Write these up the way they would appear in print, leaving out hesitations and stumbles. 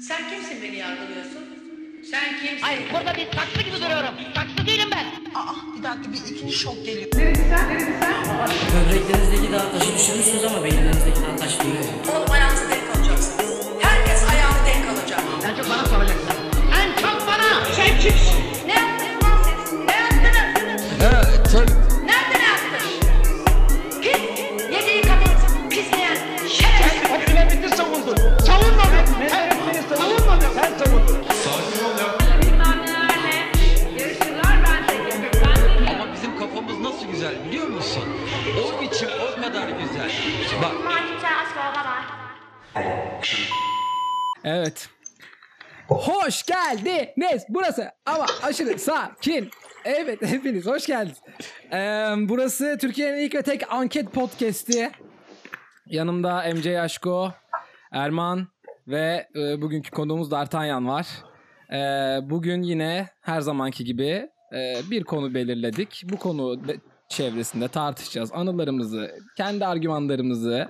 Sen kimsin beni yargılıyorsun? Sen kimsin? Ay burada bir saksı gibi duruyorum. Saksı değilim ben. Aa bir dakika bir ikinci şok geliyor. Neresi sen? Böbreklerinizdeki dağ taşı düşürmüşsünüz ama beyinlerinizdeki dağ taşı değil. Oğlum ayağınızı denk alacaksın. Herkes ayağını denk alacak. En çok bana soracaksın. En çok bana. Sen kimsin? Ne yaptın lan siz? Ne yaptınız? Nereden yaptın? Pis. Yediği kadın pisleyen. Şerefsiz. Sen hakimiyeti savundun. Savunmadın. Sakin ol ya. Bilmem nelerle yarışırlar bence. Ama bizim kafamız nasıl güzel biliyor musun? O biçim o kadar güzel. Bak. Evet. Hoş geldiniz. Burası ama aşırı sakin. Evet hepiniz hoş geldiniz. Burası Türkiye'nin ilk ve tek anket podcast'i. Yanımda MC Yaşko, Erman ve bugünkü konuğumuz D'Artagnan var. Bugün yine her zamanki gibi bir konu belirledik. Bu konu çevresinde tartışacağız. Anılarımızı, kendi argümanlarımızı,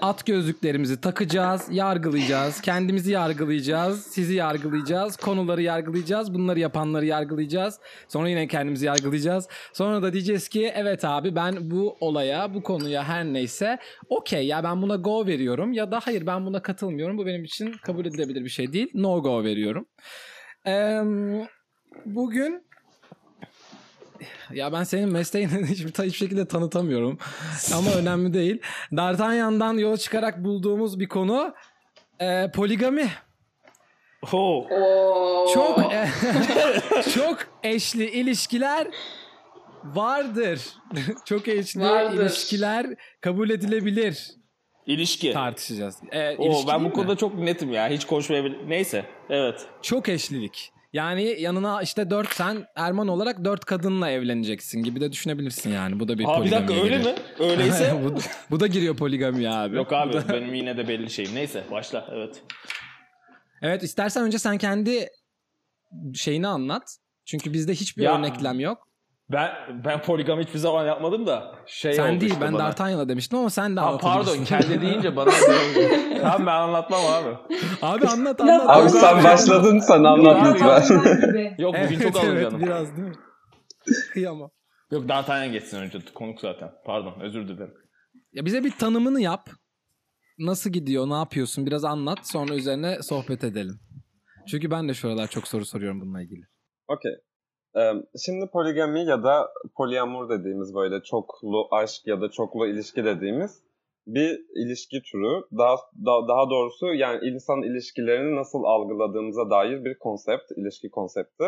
at gözlüklerimizi takacağız, yargılayacağız. Kendimizi yargılayacağız, sizi yargılayacağız, konuları yargılayacağız, bunları yapanları yargılayacağız. Sonra yine kendimizi yargılayacağız. Sonra da diyeceğiz ki evet abi ben bu olaya, bu konuya her neyse okey ya ben buna go veriyorum ya da hayır ben buna katılmıyorum. Bu benim için kabul edilebilir bir şey değil. No go veriyorum. Bugün ya ben senin mesleğini hiçbir şekilde tanıtamıyorum ama önemli değil. D'Artagnan'dan yola çıkarak bulduğumuz bir konu poligami. Çok eşli ilişkiler vardır. Çok eşli ilişkiler kabul edilebilir. İlişki. Tartışacağız. Ben bu konuda çok netim ya. Hiç konuşmayabilirim. Neyse. Evet. Çok eşlilik. Yani yanına işte 4 sen Erman olarak 4 kadınla evleneceksin gibi de düşünebilirsin yani. Bu da bir poligami. Bir dakika öyle mi? Öyleyse. bu da giriyor poligami abi. Yok abi benim yine de belli şeyim. Neyse başla evet. Evet istersen önce sen kendi şeyini anlat. Çünkü bizde hiçbir örneklem yok. Ben poligami hiçbir zaman yapmadım da. Sen değil ben D'Artagnan'la demiştim ama sen de anlatacaksın. Pardon kendi deyince bana. Tamam ben anlatmam abi. Abi anlat. Abi sen başladın sen anlat lütfen. Yok bugün çok alındı canım. Biraz değil mi? Kıyamam. Yok D'Artagnan geçsin önce konuk zaten. Pardon özür dilerim. Ya bize bir tanımını yap. Nasıl gidiyor ne yapıyorsun biraz anlat sonra üzerine sohbet edelim. Çünkü ben de şu aralar çok soru soruyorum bununla ilgili. Okey. Şimdi poligami ya da polyamor dediğimiz böyle çoklu aşk ya da çoklu ilişki dediğimiz bir ilişki türü. Daha doğrusu yani insan ilişkilerini nasıl algıladığımıza dair bir konsept, ilişki konsepti.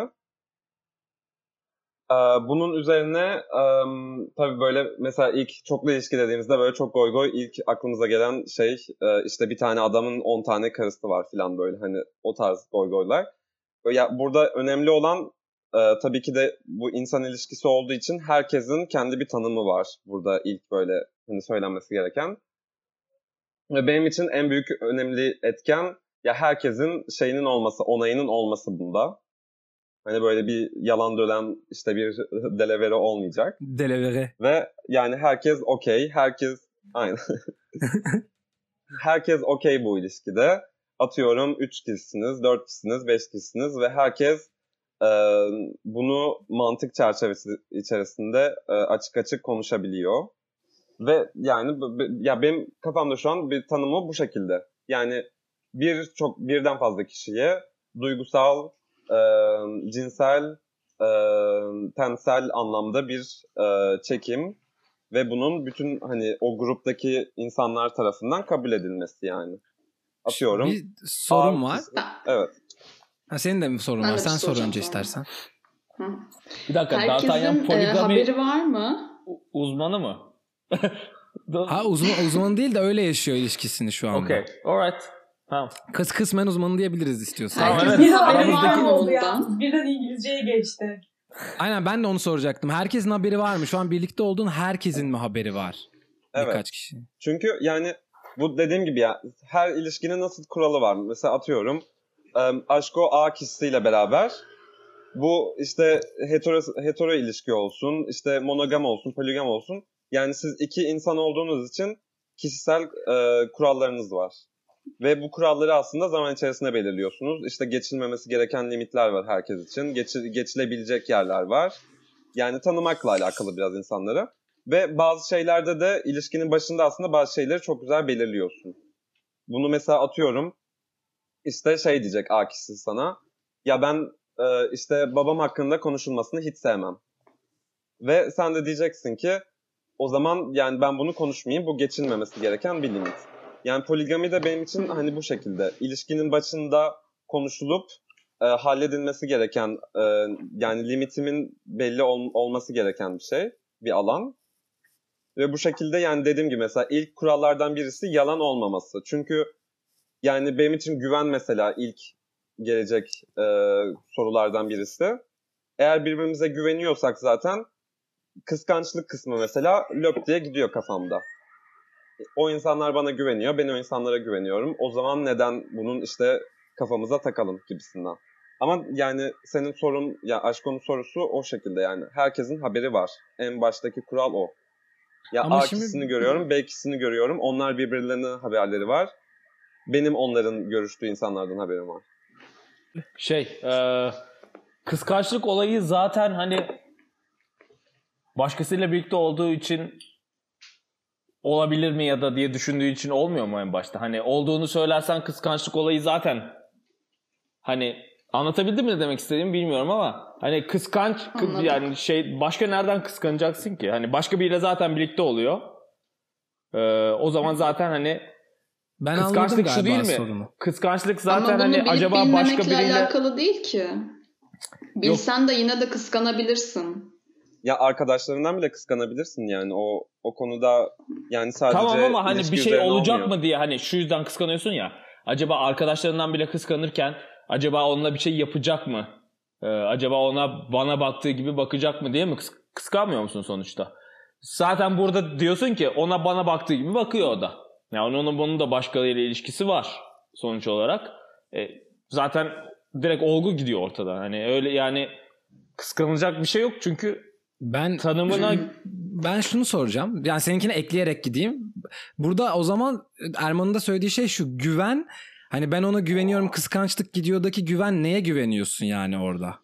Bunun üzerine tabii böyle mesela ilk çoklu ilişki dediğimizde böyle çok goy goy ilk aklımıza gelen şey işte bir tane adamın 10 tane karısı var filan böyle hani o tarz goy goylar. Ya burada önemli olan tabii ki de bu insan ilişkisi olduğu için herkesin kendi bir tanımı var burada ilk böyle hani söylenmesi gereken. Ve benim için en büyük önemli etken ya herkesin şeyinin olması, onayının olması bunda. Hani böyle bir yalan dölen işte bir delevere olmayacak. Delevere. Ve yani herkes okey, herkes aynı. Herkes okey bu ilişkide. Atıyorum 3 kişisiniz, 4 kişisiniz, 5 kişisiniz ve herkes bunu mantık çerçevesi içerisinde açık açık konuşabiliyor. Ve yani ya benim kafamda şu an bir tanımı bu şekilde. Yani birden fazla kişiye duygusal, cinsel, tensel anlamda bir çekim ve bunun bütün hani o gruptaki insanlar tarafından kabul edilmesi yani. Atıyorum. Bir sorun var. Evet. Ha, senin de mi sorun var? Sen sor önce istersen. Bir dakika. Herkesin haberi var mı? Uzmanı mı? Ha uzman değil de öyle yaşıyor ilişkisini şu anda. Okay. Alright. Tamam. Kısmen uzmanı diyebiliriz istiyorsan. Herkesin haberi var mı ondan? Birden İngilizceye geçti. Aynen ben de onu soracaktım. Herkesin haberi var mı? Şu an birlikte olduğun herkesin mi haberi var? Evet. Birkaç kişi. Çünkü yani bu dediğim gibi ya her ilişkinin nasıl kuralı var? Mesela atıyorum Aşko A kişisiyle beraber bu işte hetero ilişki olsun, işte monogam olsun, poligam olsun. Yani siz iki insan olduğunuz için kişisel kurallarınız var. Ve bu kuralları aslında zaman içerisinde belirliyorsunuz. İşte geçilmemesi gereken limitler var herkes için. Geçilebilecek yerler var. Yani tanımakla alakalı biraz insanları. Ve bazı şeylerde de ilişkinin başında aslında bazı şeyleri çok güzel belirliyorsun. Bunu mesela atıyorum. İşte şey diyecek A kişisi sana. Ya ben işte babam hakkında konuşulmasını hiç sevmem. Ve sen de diyeceksin ki o zaman yani ben bunu konuşmayayım. Bu geçilmemesi gereken bir limit. Yani poligami de benim için hani bu şekilde. İlişkinin başında konuşulup halledilmesi gereken yani limitimin belli olması gereken bir şey. Bir alan. Ve bu şekilde yani dediğim gibi mesela ilk kurallardan birisi yalan olmaması. Çünkü yani benim için güven mesela ilk gelecek sorulardan birisi. Eğer birbirimize güveniyorsak zaten kıskançlık kısmı mesela löp diye gidiyor kafamda. O insanlar bana güveniyor, ben o insanlara güveniyorum. O zaman neden bunun işte kafamıza takalım gibisinden. Ama yani senin sorun, ya Aşko'nun sorusu o şekilde yani. Herkesin haberi var. En baştaki kural o. Ya ama A şimdi... kişisini görüyorum, B kişisini görüyorum. Onlar birbirlerinin haberleri var. Benim onların görüştüğü insanlardan haberim var. Kıskançlık olayı zaten hani başkasıyla birlikte olduğu için olabilir mi ya da diye düşündüğü için olmuyor mu en başta? Hani olduğunu söylersen kıskançlık olayı zaten hani anlatabildim mi ne demek istediğimi bilmiyorum ama hani kıskanç yani şey başka nereden kıskanacaksın ki? Hani başka biriyle zaten birlikte oluyor. O zaman zaten hani ben kıskançlık şu değil mi? Sorunu. Kıskançlık zaten hani bilip, acaba başka biriyle alakalı değil ki. Bilsen yok. De yine de kıskanabilirsin. Ya arkadaşlarından bile kıskanabilirsin yani o konuda yani sadece tamam ama hani bir şey olacak olmuyor. Mı diye hani şu yüzden kıskanıyorsun ya. Acaba arkadaşlarından bile kıskanırken acaba onunla bir şey yapacak mı? Acaba ona bana baktığı gibi bakacak mı diye mi kıskanmıyor musun sonuçta? Zaten burada diyorsun ki ona bana baktığı gibi bakıyor o da. Yani onun bunun da başkalarıyla ilişkisi var sonuç olarak. Zaten direkt olgu gidiyor ortadan. Hani öyle yani kıskanılacak bir şey yok çünkü Ben şunu soracağım. Yani seninkine ekleyerek gideyim. Burada o zaman Erman'ın da söylediği şey şu. Güven. Hani ben ona güveniyorum. Kıskançlık gidiyordaki güven neye güveniyorsun yani orada?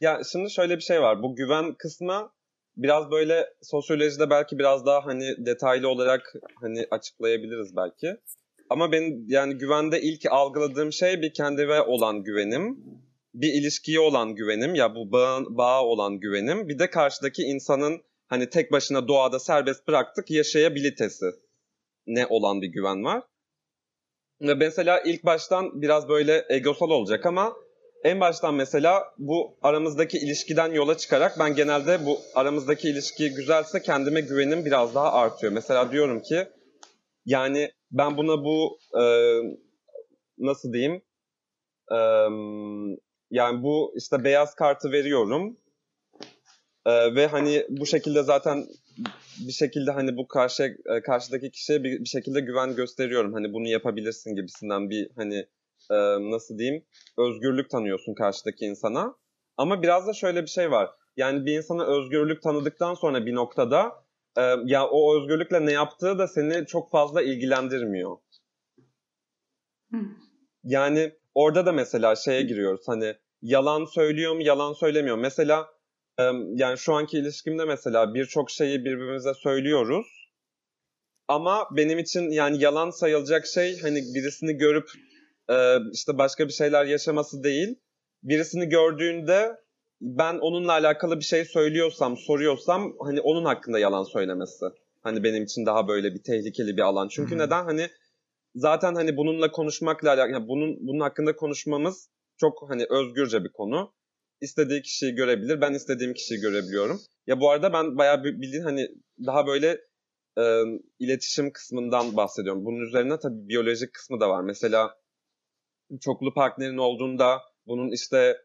Ya şimdi şöyle bir şey var. Bu güven kısmı biraz böyle sosyolojide belki biraz daha hani detaylı olarak hani açıklayabiliriz belki. Ama benim yani güvende ilk algıladığım şey bir kendime olan güvenim. Bir ilişkiye olan güvenim ya bu bağa olan güvenim bir de karşıdaki insanın hani tek başına doğada serbest bıraktık yaşayabilitesi ne olan bir güven var. Ve mesela ilk baştan biraz böyle egosal olacak ama en baştan mesela bu aramızdaki ilişkiden yola çıkarak ben genelde bu aramızdaki ilişki güzelse kendime güvenim biraz daha artıyor. Mesela diyorum ki yani ben buna bu nasıl diyeyim yani bu işte beyaz kartı veriyorum ve hani bu şekilde zaten bir şekilde hani bu karşıdaki kişiye bir şekilde güven gösteriyorum. Hani bunu yapabilirsin gibisinden bir hani nasıl diyeyim özgürlük tanıyorsun karşıdaki insana. Ama biraz da şöyle bir şey var. Yani bir insana özgürlük tanıdıktan sonra bir noktada ya o özgürlükle ne yaptığı da seni çok fazla ilgilendirmiyor. Yani orada da mesela şeye giriyoruz hani yalan söylüyor mu, yalan söylemiyor. Mesela yani şu anki ilişkimde mesela birçok şeyi birbirimize söylüyoruz. Ama benim için yani yalan sayılacak şey hani birisini görüp işte başka bir şeyler yaşaması değil. Birisini gördüğünde ben onunla alakalı bir şey söylüyorsam, soruyorsam hani onun hakkında yalan söylemesi. Hani benim için daha böyle bir tehlikeli bir alan. Çünkü neden hani zaten hani bununla konuşmakla alakalı, yani bunun hakkında konuşmamız çok hani özgürce bir konu. İstediği kişiyi görebilir, ben istediğim kişiyi görebiliyorum. Ya bu arada ben bayağı bildiğin hani daha böyle iletişim kısmından bahsediyorum. Bunun üzerine tabii biyolojik kısmı da var. Mesela çoklu partnerin olduğunda bunun işte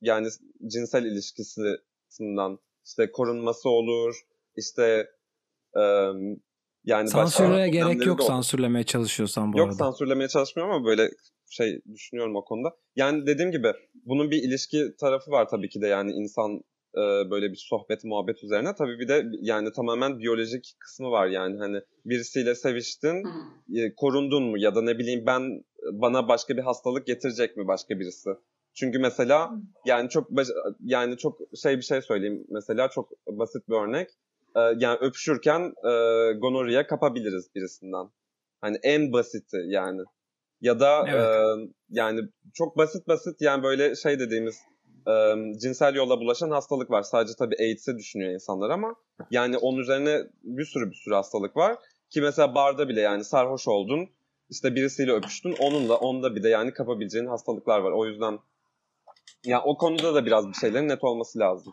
yani cinsel ilişkisinden işte korunması olur, işte... yani sansüre gerek yok sansürlemeye çalışıyorsan bu yok, arada. Yok sansürlemeye çalışmıyorum ama böyle şey düşünüyorum o konuda. Yani dediğim gibi bunun bir ilişki tarafı var tabii ki de yani insan böyle bir sohbet muhabbet üzerine. Tabii bir de yani tamamen biyolojik kısmı var yani hani birisiyle seviştin, korundun mu ya da ne bileyim ben bana başka bir hastalık getirecek mi başka birisi? Çünkü mesela yani çok şey bir şey söyleyeyim mesela çok basit bir örnek yani öpüşürken gonorya kapabiliriz birisinden. Hani en basiti yani ya da yani çok basit yani böyle şey dediğimiz cinsel yolla bulaşan hastalık var. Sadece tabii AIDS'i düşünüyor insanlar ama yani onun üzerine bir sürü hastalık var. Ki mesela barda bile yani sarhoş oldun, işte birisiyle öpüştün, onda bir de yani kapabileceğin hastalıklar var. O yüzden yani o konuda da biraz bir şeylerin net olması lazım.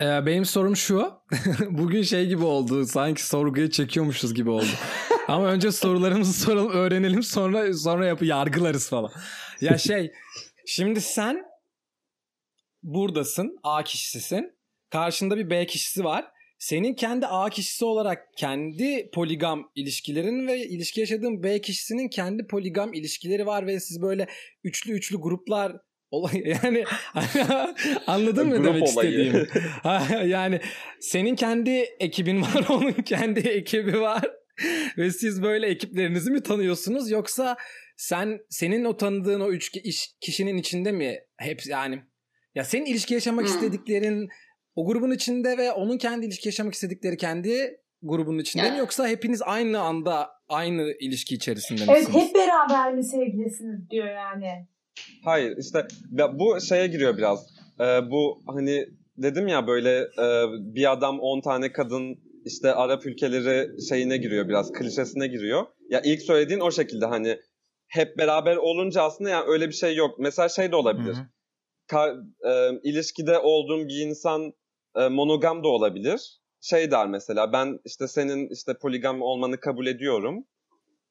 Benim sorum şu, bugün şey gibi oldu, sanki sorguya çekiyormuşuz gibi oldu. Ama önce sorularımızı soralım, öğrenelim, sonra yargılarız falan. Ya şimdi sen buradasın, A kişisisin. Karşında bir B kişisi var. Senin kendi A kişisi olarak kendi poligam ilişkilerin ve ilişki yaşadığın B kişisinin kendi poligam ilişkileri var ve siz böyle üçlü gruplar yani anladın mı demek istediğimi? Yani senin kendi ekibin var, onun kendi ekibi var. Ve siz böyle ekiplerinizi mi tanıyorsunuz yoksa senin o tanıdığın o üç kişinin içinde mi hepsi yani? Ya senin ilişki yaşamak istediklerin o grubun içinde ve onun kendi ilişki yaşamak istedikleri kendi grubunun içinde mi yoksa hepiniz aynı anda aynı ilişki içerisinde misiniz? Evet, hep beraber mi sevgilisiniz diyor yani. Hayır işte bu şeye giriyor biraz. Bu hani dedim ya böyle bir adam 10 tane kadın işte Arap ülkeleri şeyine giriyor biraz, klişesine giriyor. Ya ilk söylediğin o şekilde hani hep beraber olunca aslında yani öyle bir şey yok. Mesela şey de olabilir. İlişkide olduğum bir insan monogam da olabilir. Şey der mesela ben işte senin işte poligam olmanı kabul ediyorum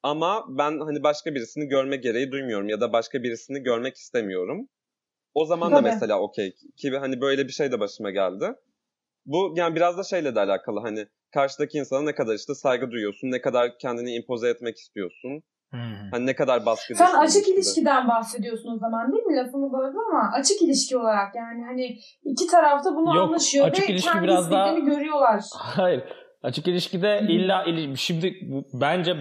ama ben hani başka birisini görme gereği duymuyorum ya da başka birisini görmek istemiyorum. O zaman da mesela okey ki hani böyle bir şey de başıma geldi. Bu yani biraz da şeyle de alakalı hani karşıdaki insana ne kadar işte saygı duyuyorsun, ne kadar kendini empoze etmek istiyorsun. Hani ne kadar baskı. Sen açık ilişkiden bahsediyorsun o zaman değil mi? Lafını böldüm ama açık ilişki olarak yani hani iki tarafta bunu anlaşıyor ve kendi biraz daha görüyorlar. Hayır. Açık ilişkide illa şimdi bence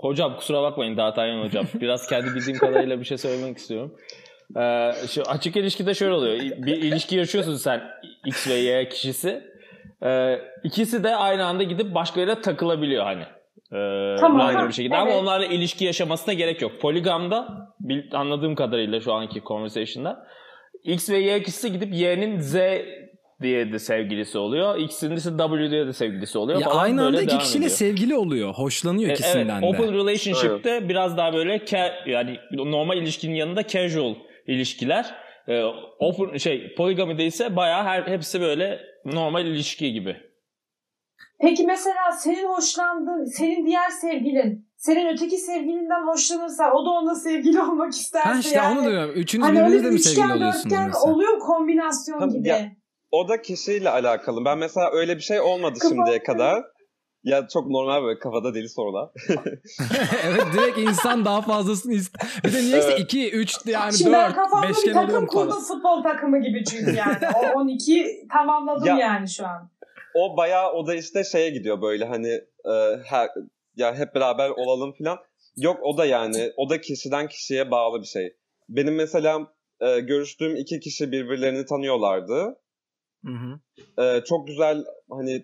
hocam kusura bakmayın D'Artagnan hocam. Biraz kendi bildiğim kadarıyla bir şey söylemek istiyorum. Şu açık ilişkide şöyle oluyor. Bir ilişki yaşıyorsun sen X ve Y kişisi. İkisi de aynı anda gidip başkalarıyla takılabiliyor hani. Aynı bir şekilde. Evet. Ama onlarla ilişki yaşamasına gerek yok. Poligamda anladığım kadarıyla şu anki conversation'da X ve Y kişisi gidip Y'nin Z diye de sevgilisi oluyor. X'in ise W diye de sevgilisi oluyor. Ya aynı böyle anda iki kişiyle ediyor. Sevgili oluyor. Hoşlanıyor ikisinden de. Open relationship'te biraz daha böyle yani normal ilişkinin yanında casual ilişkiler. Open poligamide ise bayağı hepsi böyle normal ilişki gibi. Peki mesela senin hoşlandığın, senin diğer sevgilin, senin öteki sevgilinden hoşlanırsa o da onunla sevgili olmak isterse yani. Onu diyorum. Üçünüz birbirinizle mi sevgili oluyorsunuz mesela? Oluyor kombinasyon gibi. Ya, o da kişiyle alakalı. Ben mesela öyle bir şey olmadı şimdiye kadar. Ya çok normal böyle kafada deli sorular. Evet direkt insan daha fazlasını ister. Bir de niyeyse 2, 3 yani 4, 5 kere olurum. Şimdi ben kafamda bir takım kurdum futbol takımı gibi çünkü yani. O 12 tamamladım ya, yani şu an. O bayağı o da işte şeye gidiyor böyle hani ya hep beraber olalım falan. Yok o da yani o da kişiden kişiye bağlı bir şey. Benim mesela görüştüğüm iki kişi birbirlerini tanıyorlardı. Çok güzel hani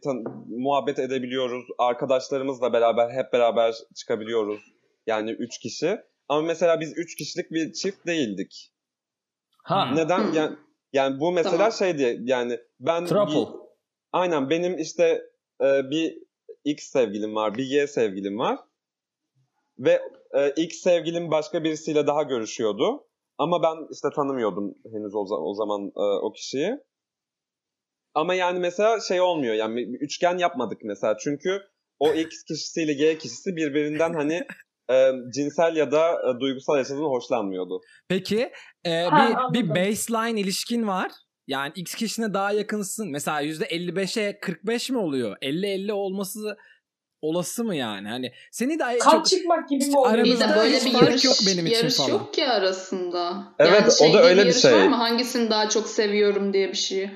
muhabbet edebiliyoruz. Arkadaşlarımızla beraber hep beraber çıkabiliyoruz. Yani 3 kişi. Ama mesela biz 3 kişilik bir çift değildik. Neden? Yani bu mesela şey diye yani ben aynen benim işte bir X sevgilim var, bir Y sevgilim var ve X sevgilim başka birisiyle daha görüşüyordu ama ben işte tanımıyordum henüz o zaman o kişiyi. Ama yani mesela şey olmuyor yani üçgen yapmadık mesela çünkü o X kişisiyle Y kişisi birbirinden hani cinsel ya da duygusal yaşadığını hoşlanmıyordu. Peki bir baseline ilişkin var. Yani X kişisine daha yakınsın. Mesela %55'e 45 mi oluyor? 50-50 olması olası mı yani? Hani seni de çok çıkmak gibi mi oluyor? Bir de böyle bir yarış yok benim için yarış falan. Yok ki arasında. Evet, yani o da öyle bir şey. Var mı? Hangisini daha çok seviyorum diye bir şey.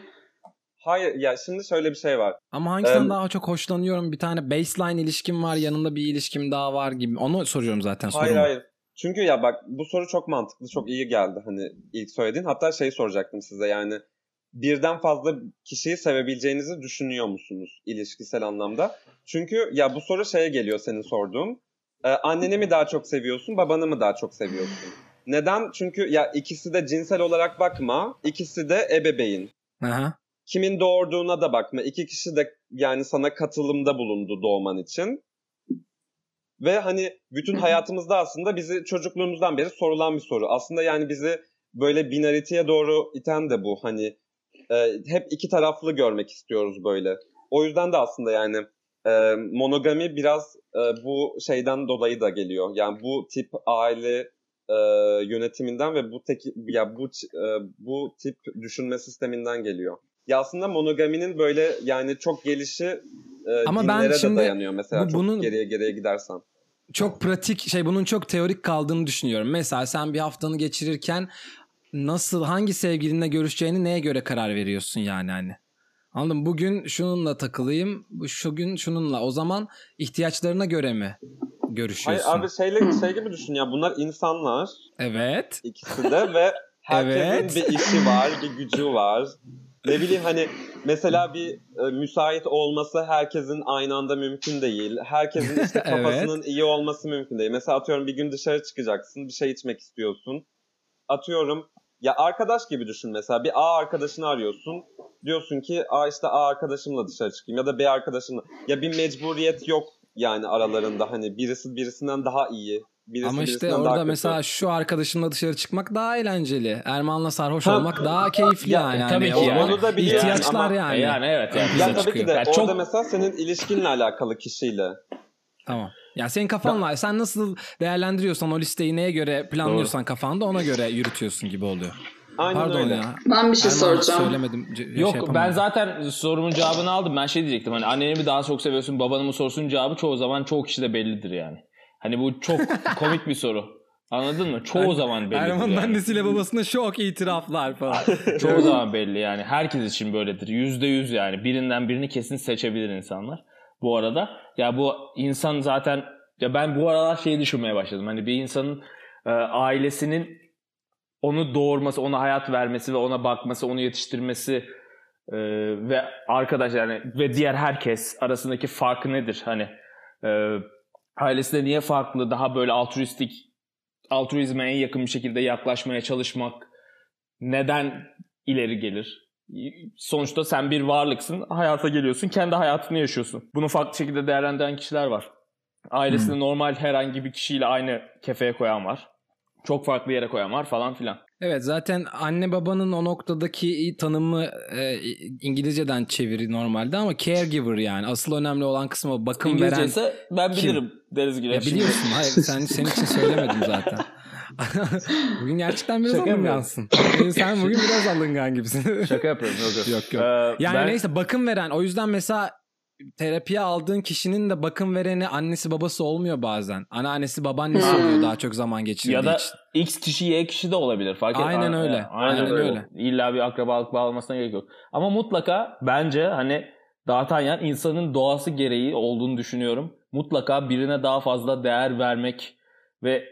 Hayır ya, şimdi şöyle bir şey var. Ama hangisinden daha çok hoşlanıyorum? Bir tane baseline ilişkim var, yanında bir ilişkim daha var gibi. Onu soruyorum zaten. Hayır hayır. Çünkü ya bak, bu soru çok mantıklı, çok iyi geldi hani ilk söylediğin. Hatta şeyi soracaktım size, yani birden fazla kişiyi sevebileceğinizi düşünüyor musunuz ilişkisel anlamda? Çünkü ya bu soru şeye geliyor senin sorduğun. Anneni mi daha çok seviyorsun, babanı mı daha çok seviyorsun? Neden? Çünkü ya ikisi de cinsel olarak bakma, ikisi de ebeveyn. Aha. Kimin doğurduğuna da bakma. İki kişi de yani sana katılımda bulundu doğman için. Ve hani bütün hayatımızda aslında bizi çocukluğumuzdan beri sorulan bir soru. Aslında yani bizi böyle binariteye doğru iten de bu. Hani hep iki taraflı görmek istiyoruz böyle. O yüzden de aslında yani monogami biraz bu şeyden dolayı da geliyor. Yani bu tip aile yönetiminden ve bu tip düşünme sisteminden geliyor. Ya aslında monogaminin böyle yani çok gelişi ama dinlere ben şimdi de dayanıyor mesela, çok geriye gidersen. Çok pratik şey, bunun çok teorik kaldığını düşünüyorum. Mesela sen bir haftanı geçirirken nasıl, hangi sevgilinle görüşeceğini neye göre karar veriyorsun yani hani? Anladın mı? Bugün şununla takılayım, şu gün şununla. O zaman ihtiyaçlarına göre mi görüşüyorsun? Hayır abi, şey gibi düşün ya, bunlar insanlar. Evet. İkisi de ve herkesin bir işi var, bir gücü var. Ne bileyim hani mesela bir müsait olması herkesin aynı anda mümkün değil. Herkesin işte kafasının iyi olması mümkün değil. Mesela atıyorum bir gün dışarı çıkacaksın, bir şey içmek istiyorsun. Atıyorum ya arkadaş gibi düşün mesela, bir A arkadaşını arıyorsun. Diyorsun ki A arkadaşımla dışarı çıkayım ya da B arkadaşımla. Ya bir mecburiyet yok yani aralarında, hani birisi birisinden daha iyi. Ama işte orada mesela şu arkadaşımla dışarı çıkmak daha eğlenceli. Erman'la sarhoş olmak daha keyifli yani. Tabii ki yani. Onu da ihtiyaçlar yani. Yani evet. Yani tabii ki de yani orada çok... mesela senin ilişkinle alakalı kişiyle. Tamam. Ya senin kafanla, sen nasıl değerlendiriyorsan o listeyi, neye göre planlıyorsan kafanda ona göre yürütüyorsun gibi oluyor. Aynen. Pardon öyle. Ya. Ben bir şey soracağım. Söylemedim. Yok, ben zaten sorumun cevabını aldım. Ben şey diyecektim, hani anneni mi daha çok seviyorsun, babanı mı sorusunun cevabı çoğu zaman çoğu kişide bellidir yani. Hani bu çok komik bir soru. Anladın mı? Çoğu zaman belli. Erman'ın annesiyle babasına şok itiraflar falan. Çoğu zaman belli yani. Herkes için böyledir. %100 yani. Birinden birini kesin seçebilir insanlar. Bu arada ya bu insan zaten, ya ben bu aralar şeyi düşünmeye başladım. Hani bir insanın ailesinin onu doğurması, ona hayat vermesi ve ona bakması, onu yetiştirmesi ve arkadaş yani ve diğer herkes arasındaki fark nedir? Hani ailesine niye farklı, daha böyle altruizme en yakın bir şekilde yaklaşmaya çalışmak neden ileri gelir? Sonuçta sen bir varlıksın, hayata geliyorsun, kendi hayatını yaşıyorsun. Bunu farklı şekilde değerlendiren kişiler var. Ailesini normal herhangi bir kişiyle aynı kefeye koyan var. Çok farklı yere koyan var falan filan. Evet, zaten anne babanın o noktadaki tanımı İngilizceden çeviri normalde ama caregiver yani. Asıl önemli olan kısmı bakım veren. İngilizcesi ben bilirim deriz gibi. Biliyorsun, hayır senin için söylemedim zaten. Bugün gerçekten biraz alıngansın. Sen bugün biraz alıngan gibisin. Şaka yapıyorum. Yok. Yani neyse, bakım veren. O yüzden mesela terapiye aldığın kişinin de bakım vereni annesi babası olmuyor bazen. Anneannesi babaannesi oluyor daha çok zaman geçirdiği için. Ya da X kişi Y kişi de olabilir. Fark etmez. Aynen öyle. İlla bir akrabalık bağlamasına gerek yok. Ama mutlaka bence hani D'Artagnan insanın doğası gereği olduğunu düşünüyorum. Mutlaka birine daha fazla değer vermek ve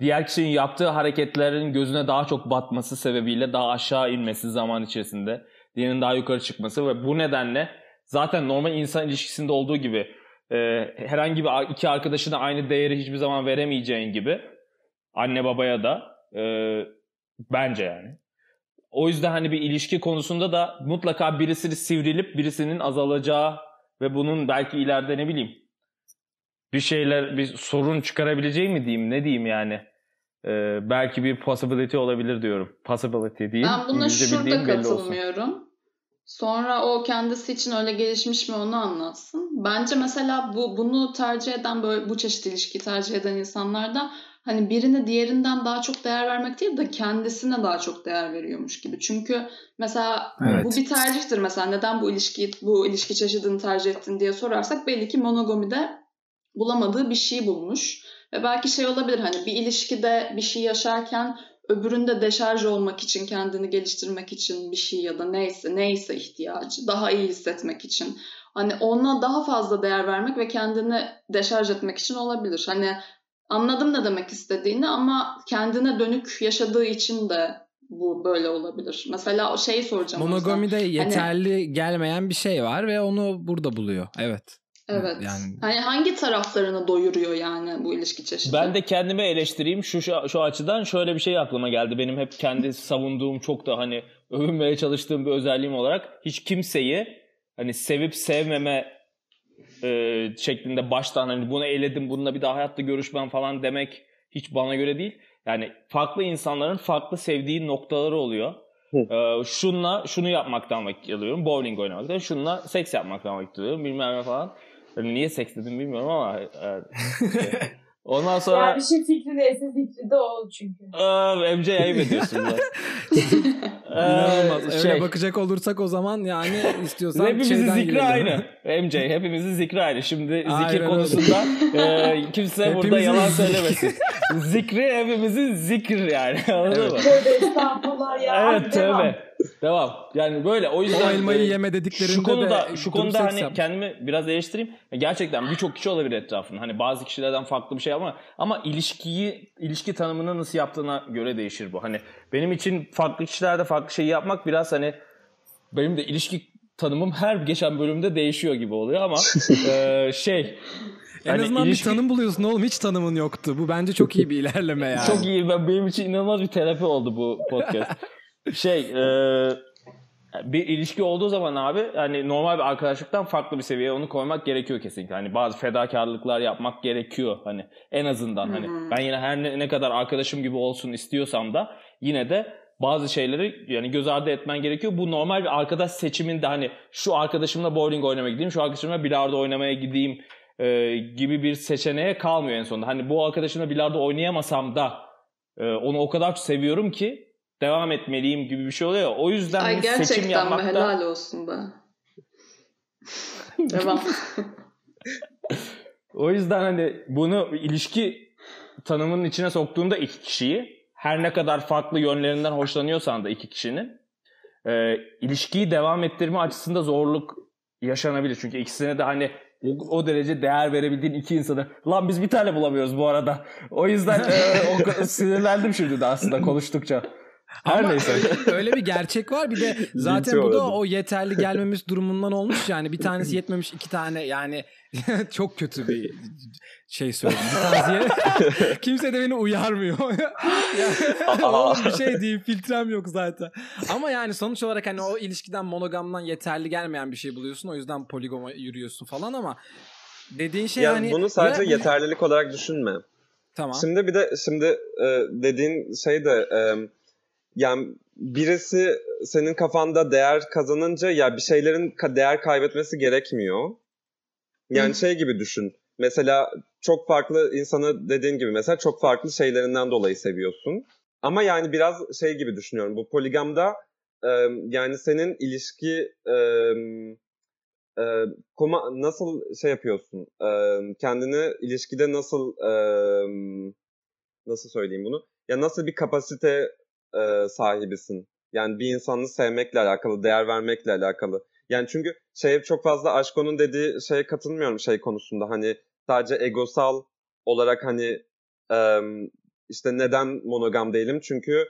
diğer kişinin yaptığı hareketlerin gözüne daha çok batması sebebiyle daha aşağı inmesi zaman içerisinde. Diğerinin daha yukarı çıkması ve bu nedenle zaten normal insan ilişkisinde olduğu gibi herhangi bir iki arkadaşına aynı değeri hiçbir zaman veremeyeceğin gibi anne babaya da bence yani. O yüzden hani bir ilişki konusunda da mutlaka birisi sivrilip birisinin azalacağı ve bunun belki ileride ne bileyim bir sorun çıkarabileceği mi diyeyim, ne diyeyim yani. Belki bir possibility olabilir diyorum. Possibility değil. Ben buna şurada katılmıyorum. Sonra o kendisi için öyle gelişmiş mi onu anlatsın. Bence mesela bunu tercih eden, böyle bu çeşit ilişkiyi tercih eden insanlarda hani birine diğerinden daha çok değer vermek değil de kendisine daha çok değer veriyormuş gibi. Çünkü mesela evet, bu bir tercihtir mesela. Neden bu ilişki çeşidini tercih ettin diye sorarsak belli ki monogamide bulamadığı bir şey bulmuş. Ve belki şey olabilir, hani bir ilişkide bir şey yaşarken öbüründe deşarj olmak için, kendini geliştirmek için bir şey ya da neyse ihtiyacı, daha iyi hissetmek için. Hani ona daha fazla değer vermek ve kendini deşarj etmek için olabilir. Hani anladım ne demek istediğini ama kendine dönük yaşadığı için de bu böyle olabilir. Mesela şeyi soracağım. Monogamide yeterli hani gelmeyen bir şey var ve onu burada buluyor. Evet. Evet. Yani hani hangi taraflarını doyuruyor yani bu ilişki çeşidi? Ben de kendime eleştireyim. Şu açıdan şöyle bir şey aklıma geldi. Benim hep kendi savunduğum, çok da hani övünmeye çalıştığım bir özelliğim olarak, hiç kimseyi hani sevip sevmeme şeklinde baştan hani bunu eledim, bununla bir daha hayatta görüşmem falan demek hiç bana göre değil. Yani farklı insanların farklı sevdiği noktaları oluyor. Şunla şunu yapmaktan vakit alıyorum, bowling oynamaktan, şunla seks yapmaktan vakit alıyorum, bilmem ne falan. Yani niye seks dedim bilmiyorum ama ondan sonra... Ya bir şey fikri neyse fikri de ol çünkü. MC ayıp ediyorsun da. İnanılmaz. Öyle bakacak olursak o zaman yani istiyorsan hepimizin zikri aynı. MC hepimizin zikri aynı. Şimdi zikir konusunda kimse hepimizin burada yalan söylemesin. Zikri hepimizin zikir yani. Anladın mı? Böyle İstanbul'lar ya. Evet devam. Yani böyle o yüzden. O elmayı yeme dediklerinde şu konuda hani kendimi biraz eleştireyim. Gerçekten birçok kişi olabilir etrafında. Hani bazı kişilerden farklı bir şey ama ilişki tanımını nasıl yaptığına göre değişir bu. Hani benim için farklı kişilerde farklı şeyi yapmak biraz hani benim de ilişki tanımım her geçen bölümde değişiyor gibi oluyor ama en azından bir tanım buluyorsun oğlum, hiç tanımın yoktu. Bu bence çok iyi bir ilerleme yani. Çok iyi, benim için inanılmaz bir terapi oldu bu podcast. Bir ilişki olduğu zaman abi hani normal bir arkadaşlıktan farklı bir seviyeye onu koymak gerekiyor kesinlikle. Hani bazı fedakarlıklar yapmak gerekiyor hani en azından. Hı-hı. Hani ben yine her ne kadar arkadaşım gibi olsun istiyorsam da yine de bazı şeyleri yani göz ardı etmen gerekiyor. Bu normal bir arkadaş seçiminde hani şu arkadaşımla bowling oynamaya gideyim, şu arkadaşımla bilardo oynamaya gideyim gibi bir seçeneğe kalmıyor en sonunda. Hani bu arkadaşımla bilardo oynayamasam da onu o kadar seviyorum ki devam etmeliyim gibi bir şey oluyor ya. O yüzden seçim yapmakta... Gerçekten helal olsun be. Devam. O yüzden hani bunu ilişki tanımının içine soktuğunda iki kişiyi, her ne kadar farklı yönlerinden hoşlanıyorsan da iki kişinin, ilişkiyi devam ettirme açısında zorluk yaşanabilir. Çünkü ikisine de hani o derece değer verebildiğin iki insanı, lan biz bir tane bulamıyoruz bu arada. O yüzden sinirlendim şimdi de aslında konuştukça. Her neyse. Öyle bir gerçek var. Bir de zaten bu da o yeterli gelmemiş durumundan olmuş yani. Bir tanesi yetmemiş, iki tane yani çok kötü bir şey söyledim. Kimse de beni uyarmıyor. Yani, oğlum bir şey diyeyim, filtrem yok zaten. Ama yani sonuç olarak hani o ilişkiden, monogamdan yeterli gelmeyen bir şey buluyorsun. O yüzden poligama yürüyorsun falan ama dediğin şey yani. Bunu sadece yeterlilik olarak düşünme. Tamam. Şimdi bir de dediğin şey de yani birisi senin kafanda değer kazanınca ya bir şeylerin değer kaybetmesi gerekmiyor. Yani şey gibi düşün. Mesela çok farklı insanı, dediğin gibi mesela çok farklı şeylerinden dolayı seviyorsun. Ama yani biraz şey gibi düşünüyorum. Bu poligamda yani senin ilişki nasıl şey yapıyorsun? Kendini ilişkide nasıl söyleyeyim bunu? Ya nasıl bir kapasite sahibisin. Yani bir insanı sevmekle alakalı, değer vermekle alakalı. Yani çünkü çok fazla Aşko'nun dediği şeye katılmıyorum konusunda. Hani sadece egosal olarak hani işte neden monogam değilim? Çünkü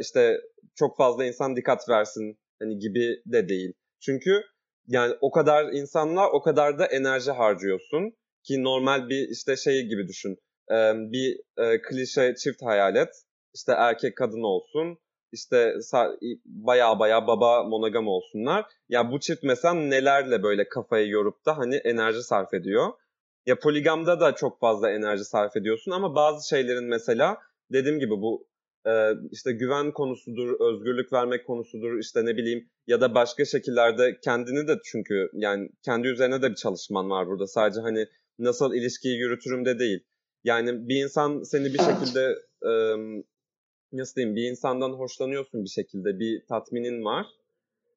işte çok fazla insan dikkat versin hani gibi de değil. Çünkü yani o kadar insanla o kadar da enerji harcıyorsun ki normal bir işte gibi düşün. Bir klişe çift hayal et. İşte erkek kadın olsun, işte baya baba monogam olsunlar. Ya bu çift mesela nelerle böyle kafayı yorup da hani enerji sarf ediyor. Ya poligamda da çok fazla enerji sarf ediyorsun ama bazı şeylerin mesela dediğim gibi bu işte güven konusudur, özgürlük vermek konusudur, işte ne bileyim ya da başka şekillerde kendini de, çünkü yani kendi üzerine de bir çalışman var burada. Sadece hani nasıl ilişkiyi yürütürüm de değil. Yani bir insan seni bir şekilde nasıl diyeyim, bir insandan hoşlanıyorsun bir şekilde, bir tatminin var.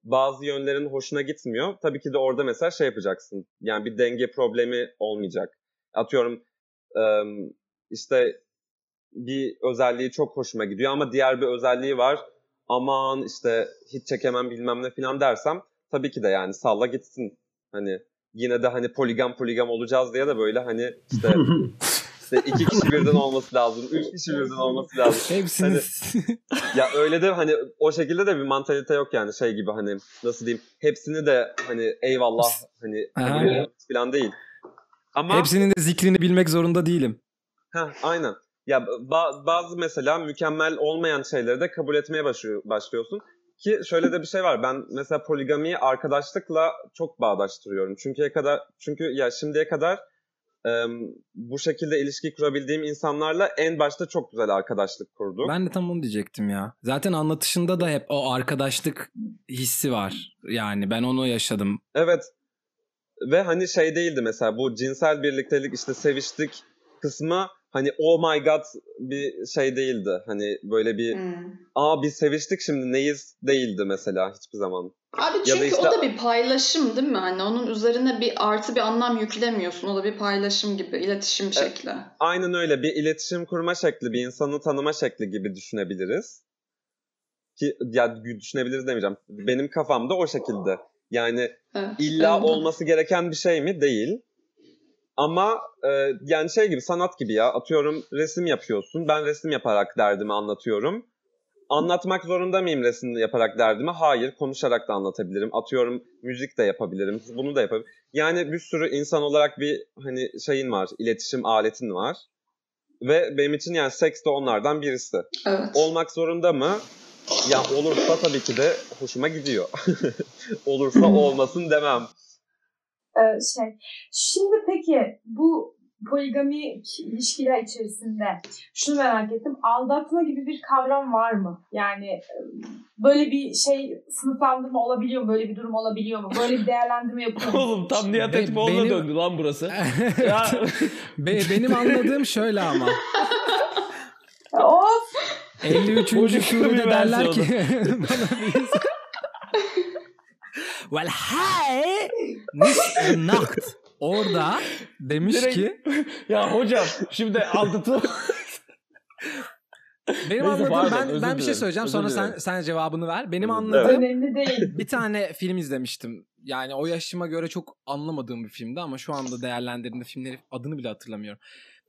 Bazı yönlerin hoşuna gitmiyor. Tabii ki de orada mesela yapacaksın. Yani bir denge problemi olmayacak. Atıyorum işte bir özelliği çok hoşuma gidiyor ama diğer bir özelliği var. Aman işte hiç çekemem bilmem ne filan dersem tabii ki de yani salla gitsin. Hani yine de hani poligam olacağız diye de böyle hani işte 2 kişi birden olması lazım, 3 kişi birden olması lazım. Hepsiniz. Hani, ya öyle de hani o şekilde de bir mantalite yok yani şey gibi hani nasıl diyeyim hepsini de hani eyvallah hani filan değil. Ama hepsinin de zikrini bilmek zorunda değilim. Heh, aynen. Ya bazı mesela mükemmel olmayan şeyleri de kabul etmeye başlıyorsun. Ki şöyle de bir şey var. Ben mesela poligamiyi arkadaşlıkla çok bağdaştırıyorum. Çünkü ya şimdiye kadar bu şekilde ilişki kurabildiğim insanlarla en başta çok güzel arkadaşlık kurdum. Ben de tam onu diyecektim ya. Zaten anlatışında da hep o arkadaşlık hissi var. Yani ben onu yaşadım. Evet. Ve hani şey değildi mesela bu cinsel birliktelik işte seviştik kısmı hani oh my god bir şey değildi. Hani böyle bir biz seviştik şimdi neyiz değildi mesela hiçbir zaman. Abi çünkü da işte, o da bir paylaşım değil mi? Hani onun üzerine bir artı bir anlam yüklemiyorsun. O da bir paylaşım gibi, iletişim şekli. Aynen öyle bir iletişim kurma şekli, bir insanı tanıma şekli gibi düşünebiliriz. Ki ya düşünebiliriz demeyeceğim. Benim kafamda o şekilde. Yani illa olması gereken bir şey mi? Değil. Ama yani şey gibi sanat gibi ya atıyorum resim yapıyorsun. Ben resim yaparak derdimi anlatıyorum. Anlatmak zorunda mıyım resim yaparak derdimi? Hayır. Konuşarak da anlatabilirim. Atıyorum müzik de yapabilirim. Bunu da yapabilirim. Yani bir sürü insan olarak bir hani şeyin var. İletişim aletin var. Ve benim için yani seks de onlardan birisi. Evet. Olmak zorunda mı? Ya olursa tabii ki de hoşuma gidiyor. Olursa olmasın demem. Şimdi peki bu poligami ilişkiler içerisinde şunu merak ettim. Aldatma gibi bir kavram var mı? Yani böyle bir şey sınıflandırma olabiliyor mu? Böyle bir durum olabiliyor mu? Böyle bir değerlendirme yapıyor mu? Oğlum tam Nihat Etmoğlu'na döndü lan burası. Benim anladığım şöyle ama. Of! 53. surede derler ki well hey nicht nacht orada demiş direkt, ki ya hocam şimdi aldatı benim anladığım ben bir şey söyleyeceğim sonra sen cevabını ver. Benim anladığım önemli değil. Bir tane film izlemiştim. Yani o yaşıma göre çok anlamadığım bir filmdi ama şu anda değerlendirdiğimde filmleri adını bile hatırlamıyorum.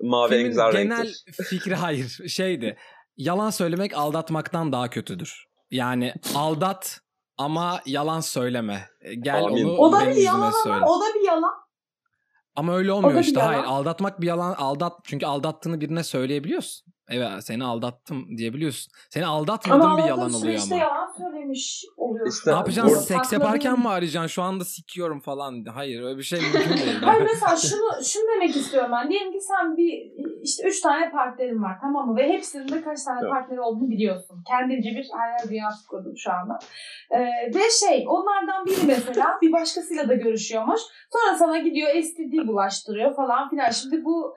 Mavi filmin genel renktir. Fikri hayır şeydi. Yalan söylemek aldatmaktan daha kötüdür. Yani aldat ama yalan söyleme. Gel abi, onu benim yüzüme söyle. O da bir yalan. Ama öyle olmuyor işte. Hayır, aldatmak bir yalan. Çünkü aldattığını birine söyleyebiliyorsun. Evet, seni aldattım diyebiliyorsun. Seni aldatmadığın bir yalan oluyor ama. Yalan söylemiş oluyor. İşte, ne yapacaksın? Seks yaparken mi arayacaksın? Şu anda sikiyorum falan. Hayır, öyle bir şey mümkün değil. Hayır mesela şunu demek istiyorum ben. Diyelim ki sen bir işte 3 tane partnerin var, tamam mı? Ve hepsinin de kaç tane partneri olduğunu biliyorsun. Kendince bir hayal dünyası kurdum şu anda. Ve onlardan biri mesela bir başkasıyla da görüşüyormuş. Sonra sana gidiyor STD bulaştırıyor falan filan. Şimdi bu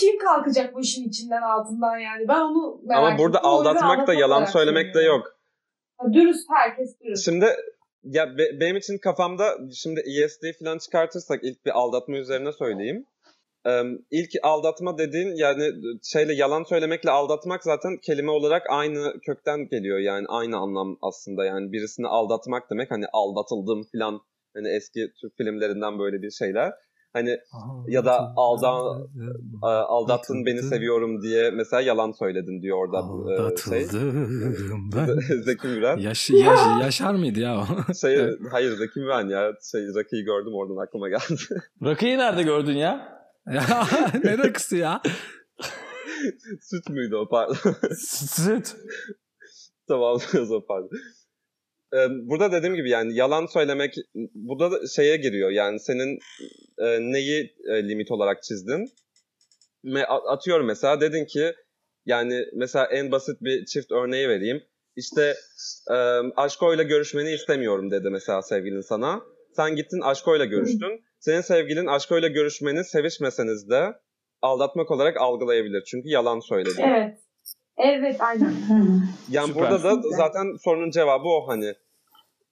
kim kalkacak bu işin içinden altından? Yani ben onu merak ama burada aldatmak da yalan söylemek de yok. Dürüst, herkes dürüst. Şimdi ya benim için kafamda şimdi ESD falan çıkartırsak ilk bir aldatma üzerine söyleyeyim. İlk aldatma dediğin yani yalan söylemekle aldatmak zaten kelime olarak aynı kökten geliyor. Yani aynı anlam aslında. Yani birisini aldatmak demek hani aldatıldım falan hani eski Türk filmlerinden böyle bir şeyler. Hani ya da aldattın beni seviyorum diye mesela yalan söyledin diyor orada. Aldatıldım ben. Zeki Müren. Yaşar mıydı ya o? Hayır Zeki Müren ya. Rocky'yi gördüm oradan aklıma geldi. Rocky'yi nerede gördün ya? Ne rakısı ya? Süt müydü o pardon? Süt. Tamam o pardon. Burada dediğim gibi yani yalan söylemek burada şeye giriyor yani senin neyi limit olarak çizdin? Atıyorum mesela dedin ki yani mesela en basit bir çift örneği vereyim. İşte Aşko'yla görüşmeni istemiyorum dedi mesela sevgilin sana. Sen gittin Aşko'yla görüştün. Senin sevgilin Aşko'yla görüşmeni sevişmeseniz de aldatmak olarak algılayabilir. Çünkü yalan söyledi. Evet aynen. Yani süper. Burada da zaten sorunun cevabı o hani.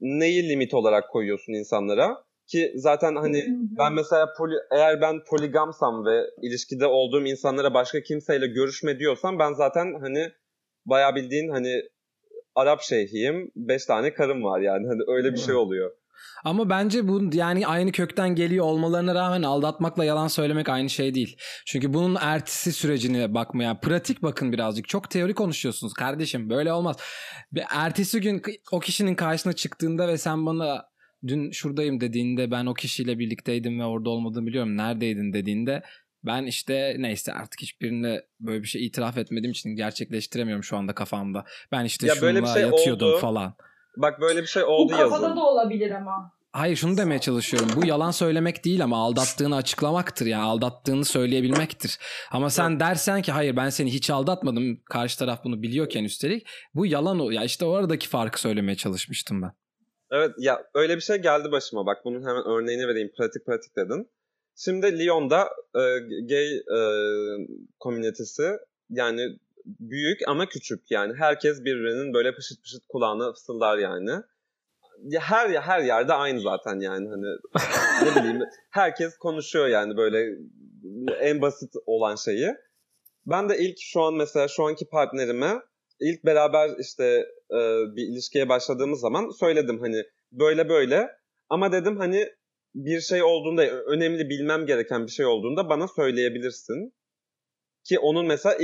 Neyi limit olarak koyuyorsun insanlara? Ki zaten hani ben mesela eğer ben poligamsam ve ilişkide olduğum insanlara başka kimseyle görüşme diyorsam ben zaten hani bayağı bildiğin hani Arap şeyhiyim, 5 tane karım var yani hani öyle bir şey oluyor. Ama bence bu yani aynı kökten geliyor olmalarına rağmen aldatmakla yalan söylemek aynı şey değil. Çünkü bunun ertesi sürecine bakmaya, pratik bakın birazcık. Çok teori konuşuyorsunuz kardeşim, böyle olmaz. Ertesi gün o kişinin karşına çıktığında ve sen bana dün şuradayım dediğinde ben o kişiyle birlikteydim ve orada olmadığını biliyorum, neredeydin dediğinde ben işte neyse artık hiçbirine böyle bir şey itiraf etmediğim için gerçekleştiremiyorum şu anda kafamda. Ben işte ya şununla şey yatıyordum oldu falan. Bak böyle bir şey oldu yazın. Bu kafada yazın da olabilir ama. Hayır şunu demeye çalışıyorum. Bu yalan söylemek değil ama aldattığını açıklamaktır. Yani aldattığını söyleyebilmektir. Ama sen dersen ki hayır ben seni hiç aldatmadım. Karşı taraf bunu biliyorken üstelik. Bu yalan o. Ya işte o aradaki farkı söylemeye çalışmıştım ben. Evet ya öyle bir şey geldi başıma. Bak bunun hemen örneğini vereyim. Pratik dedin. Şimdi Lyon'da gay komünitesi yani büyük ama küçük yani. Herkes birbirinin böyle pışıt pışıt kulağına fısıldar yani. Her yerde aynı zaten yani hani ne bileyim herkes konuşuyor yani böyle en basit olan şeyi. Ben de ilk şu an mesela şu anki partnerime ilk beraber işte bir ilişkiye başladığımız zaman söyledim hani böyle ama dedim hani bir şey olduğunda önemli bilmem gereken bir şey olduğunda bana söyleyebilirsin. Ki onun mesela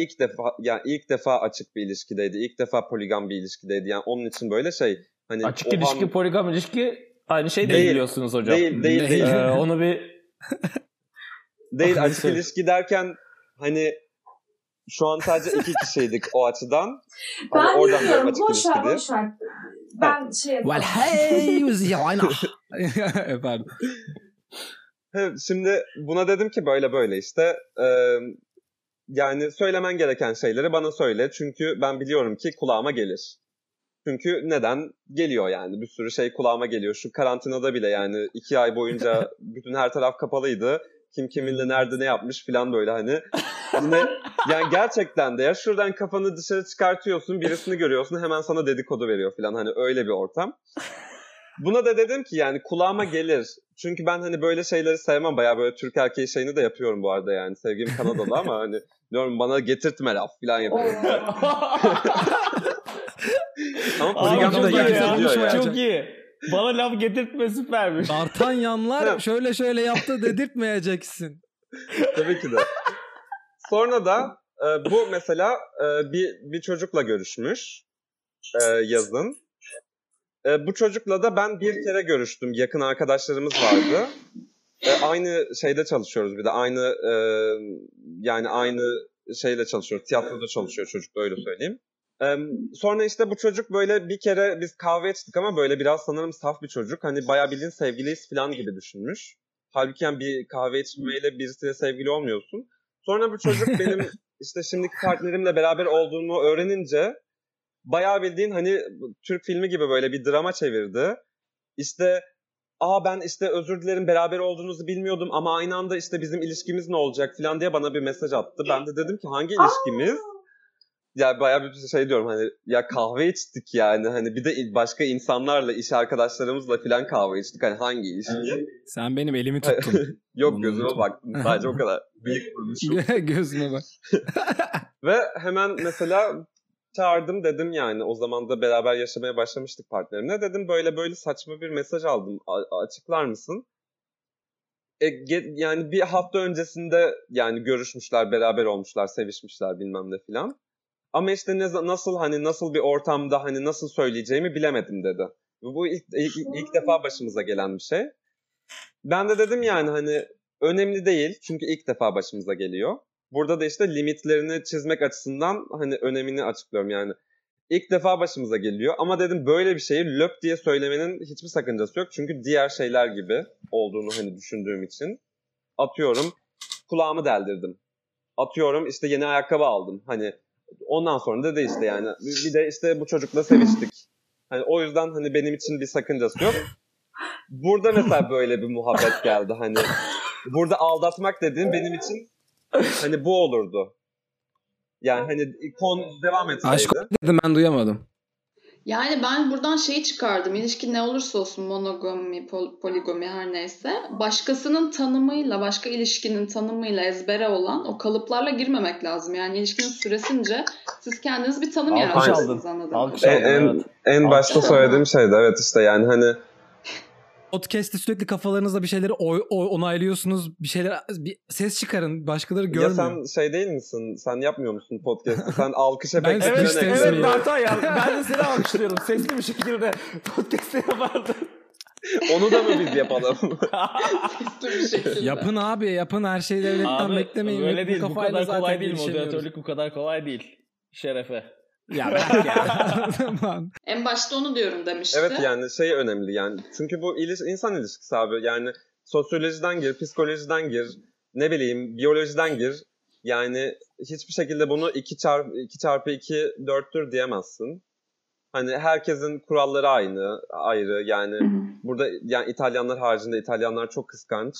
ilk defa açık bir ilişkideydi. İlk defa poligam bir ilişkideydi. Yani onun için böyle şey hani açık ilişki poligam ilişki aynı şey değil biliyorsunuz hocam. Değil. Onu bir değil açık ilişki derken hani şu an sadece iki kişiydik o açıdan. Ben hani oradan biliyorum. Boşver. Ben şey yapayım. Pardon. Şimdi buna dedim ki böyle işte yani söylemen gereken şeyleri bana söyle. Çünkü ben biliyorum ki kulağıma gelir. Çünkü neden? Geliyor yani. Bir sürü şey kulağıma geliyor. Şu karantinada bile yani 2 ay boyunca bütün her taraf kapalıydı. Kim kiminle nerede ne yapmış falan böyle hani. Yine yani gerçekten de ya şuradan kafanı dışarı çıkartıyorsun. Birisini görüyorsun hemen sana dedikodu veriyor falan. Hani öyle bir ortam. Buna da dedim ki yani kulağıma gelir. Çünkü ben hani böyle şeyleri sevmem. Bayağı böyle Türk erkeği şeyini de yapıyorum bu arada yani. Sevgim Kanadalı ama hani diyorum bana getirtme laf falan yapıyorum. Ama poligamda yakışıyor ya. Çok iyi. Bana laf getirtme süpermiş. D'Artagnanlar şöyle yaptı dedirtmeyeceksin. Tabii ki de. Sonra da bu mesela bir çocukla görüşmüş yazın. Bu çocukla da ben bir kere görüştüm. Yakın arkadaşlarımız vardı. Aynı şeyde çalışıyoruz bir de. Aynı şeyle çalışıyoruz. Tiyatroda çalışıyor çocuk öyle söyleyeyim. Sonra işte bu çocuk böyle bir kere biz kahve içtik ama böyle biraz sanırım saf bir çocuk. Hani bayağı bildiğin sevgiliyiz falan gibi düşünmüş. Halbuki yani bir kahve içmeyle birisiyle sevgili olmuyorsun. Sonra bu çocuk benim işte şimdiki partnerimle beraber olduğunu öğrenince bayağı bildiğin hani Türk filmi gibi böyle bir drama çevirdi. İşte ben işte özür dilerim beraber olduğunuzu bilmiyordum ama aynı anda işte bizim ilişkimiz ne olacak falan diye bana bir mesaj attı. Ben de dedim ki hangi ilişkimiz? Ya bayağı bir şey diyorum hani ya kahve içtik yani hani bir de başka insanlarla iş arkadaşlarımızla falan kahve içtik hani hangi ilişki? Sen benim elimi tuttun. Yok gözüme baktım sadece o kadar. Büyük vurmuşum. Gözüme bak. Ve hemen mesela çağırdım dedim yani o zaman da beraber yaşamaya başlamıştık partnerimle dedim böyle saçma bir mesaj aldım açıklar mısın? Yani bir hafta öncesinde yani görüşmüşler beraber olmuşlar sevişmişler bilmem ne filan. Ama işte nasıl hani nasıl bir ortamda hani nasıl söyleyeceğimi bilemedim dedi. Bu ilk defa başımıza gelen bir şey. Ben de dedim yani hani önemli değil çünkü ilk defa başımıza geliyor. Burada da işte limitlerini çizmek açısından hani önemini açıklıyorum yani. İlk defa başımıza geliyor ama dedim böyle bir şeyi löp diye söylemenin hiçbir sakıncası yok. Çünkü diğer şeyler gibi olduğunu hani düşündüğüm için atıyorum kulağımı deldirdim. Atıyorum işte yeni ayakkabı aldım hani. Ondan sonra da işte yani bir de işte bu çocukla seviştik. Hani o yüzden hani benim için bir sakıncası yok. Burada mesela böyle bir muhabbet geldi hani. Burada aldatmak dediğim benim için hani bu olurdu. Yani hani devam etseydi. Aşk dedim ben duyamadım. Yani ben buradan şeyi çıkardım. İlişki ne olursa olsun, monogami, poligami her neyse, başkasının tanımıyla, başka ilişkinin tanımıyla ezbere olan o kalıplarla girmemek lazım. Yani ilişkinin süresince siz kendiniz bir tanım yaratıyorsunuz, anladın mı? En başta söylediğim şeydi. Evet işte yani hani podcast'te sürekli kafalarınızda bir şeyleri onaylıyorsunuz. Bir şeyler, bir ses çıkarın. Başkaları görmüyor. Ya sen şey değil misin? Sen yapmıyor musun podcast'te? Sen alkış efektine evet Bertan ya. Ben de seni alkışlıyorum. Sesli bir şekilde podcast'te yapardın. Onu da mı biz yapalım? Sesli bir şekilde. Yapın abi. Yapın, her şeyi devletten beklemeyin. Öyle değil. Bu kadar kolay değil. Moderatörlük bu kadar kolay değil. Şerefe. Ya bırak ya. Tamam. En başta onu diyorum demişti. Evet yani şey önemli yani. Çünkü bu insan ilişkisi abi. Yani sosyolojiden gir, psikolojiden gir, ne bileyim biyolojiden gir. Yani hiçbir şekilde bunu 2 çarpı 2 4'tür diyemezsin. Hani herkesin kuralları ayrı. Yani burada yani İtalyanlar haricinde, İtalyanlar çok kıskanç.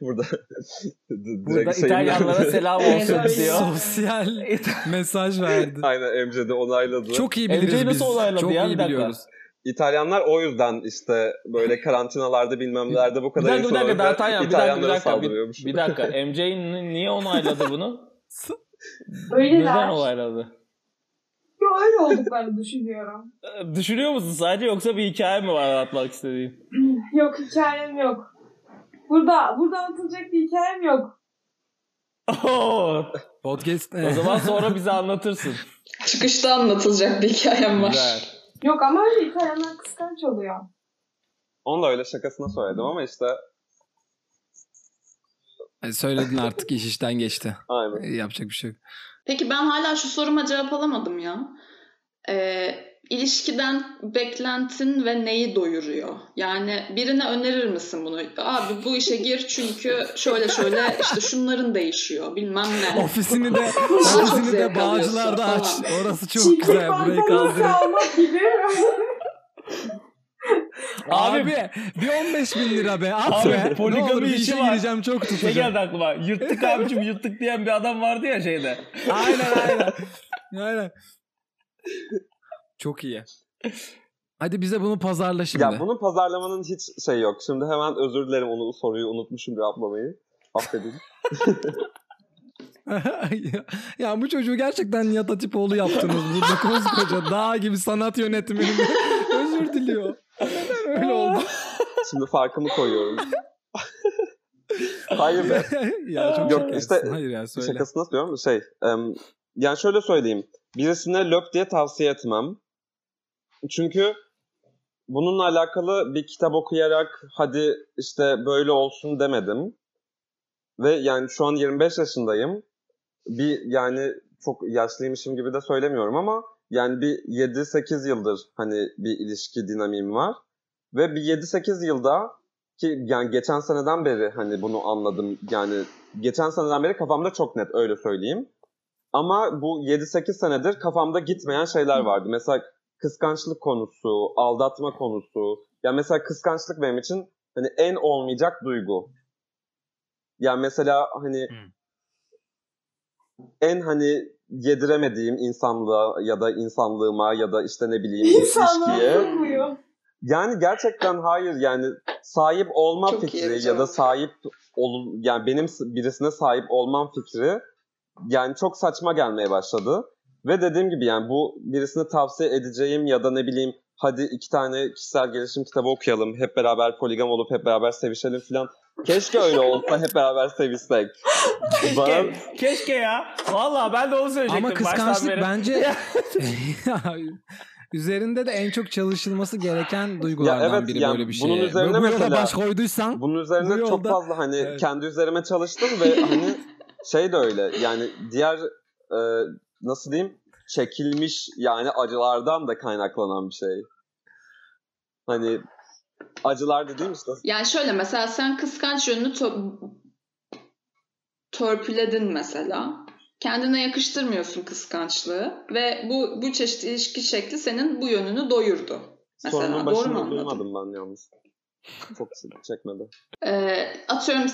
Burada İtalyanlara selam olsun diyor. Sosyal mesaj verdi. Aynen, MC'de onayladı. Çok iyi biliriz biz. Çok iyi biliyoruz. İtalyanlar o yüzden işte böyle karantinalarda bilmem nelerde bu kadar insan öyle İtalyanlara saldırıyormuş. Bir dakika, MC niye onayladı bunu? Neden onayladı? Öyle olduk ben düşünüyorum. Düşünüyor musun sadece, yoksa bir hikaye mi var anlatmak istediğin? Yok, hikayem yok. Burada anlatılacak bir hikayem yok. Podcast. O zaman sonra bize anlatırsın. Çıkışta anlatılacak bir hikayem var. Güzel. Yok ama öyle hikayeler kıskanç oluyor. Onu da öyle şakasına söyledim ama işte. Söyledin artık, iş işten geçti. Aynen. Yapacak bir şey yok. Peki ben hala şu soruma cevap alamadım ya. İlişkiden beklentin ve neyi doyuruyor? Yani birine önerir misin bunu? Abi bu işe gir çünkü şöyle işte şunların değişiyor bilmem ne. Ofisini de Bağcılar'da aç. Falan. Orası çok çünkü güzel. Burayı kaldırın. Abi bir 15.000 lira be at abi, be. Poligami işe gireceğim, çok tutacağım. Şey geldi aklıma, yırttık abicim yırttık diyen bir adam vardı ya şeyde. Aynen. Çok iyi. Hadi bize bunu pazarla şimdi. Ya bunu pazarlamanın hiç şey yok. Şimdi hemen özür dilerim, onu soruyu unutmuşum cevaplamayı. Affedin. ya bu çocuğu gerçekten Nihat Atipoğlu yaptınız. Burada koskoca dağ gibi sanat yönetmeninde özür diliyor. Neden öyle oldu? Şimdi farkımı koyuyorum. Hayır be. Ya çok yok, işte, hayır ya söyle. Şakası nasıl diyorum? Yani şöyle söyleyeyim. Birisine löp diye tavsiye etmem. Çünkü bununla alakalı bir kitap okuyarak hadi işte böyle olsun demedim. Ve yani şu an 25 yaşındayım. Yani çok yaşlıymışım gibi de söylemiyorum ama yani bir 7-8 yıldır hani bir ilişki dinamiğim var. Ve bir 7-8 yılda ki yani geçen seneden beri hani bunu anladım. Yani geçen seneden beri kafamda çok net, öyle söyleyeyim. Ama bu 7-8 senedir kafamda gitmeyen şeyler vardı. Mesela kıskançlık konusu, aldatma konusu. Yani mesela kıskançlık benim için hani en olmayacak duygu. Yani mesela hani en hani yediremediğim insanlığa ya da insanlığıma ya da işte ne bileyim ilişkiye. Yani gerçekten hayır, yani sahip olma çok fikri ya da sahip olun, yani benim birisine sahip olmam fikri yani çok saçma gelmeye başladı. Ve dediğim gibi yani bu birisine tavsiye edeceğim ya da ne bileyim hadi 2 tane kişisel gelişim kitabı okuyalım, hep beraber poligam olup hep beraber sevişelim filan. Keşke öyle olsa, hep beraber sevişsek. Keşke ya. Vallahi ben de onu söyleyecektim. Ama kıskançlık bence üzerinde de en çok çalışılması gereken duygulardan evet, biri yani böyle bir şey. Bunun üzerine mesela baş koyduysan. Bunun üzerine bu yolda çok fazla hani evet. Kendi üzerime çalıştım ve hani şey de öyle yani diğer nasıl diyeyim, çekilmiş yani acılardan da kaynaklanan bir şey. Hani acılar dediğim işte. Yani şöyle mesela sen kıskanç yönünü törpüledin mesela. Kendine yakıştırmıyorsun kıskançlığı ve bu çeşit ilişki şekli senin bu yönünü doyurdu. Mesela sorunun başını duymadım ben yalnız. Çok çekmedi. Atıyorum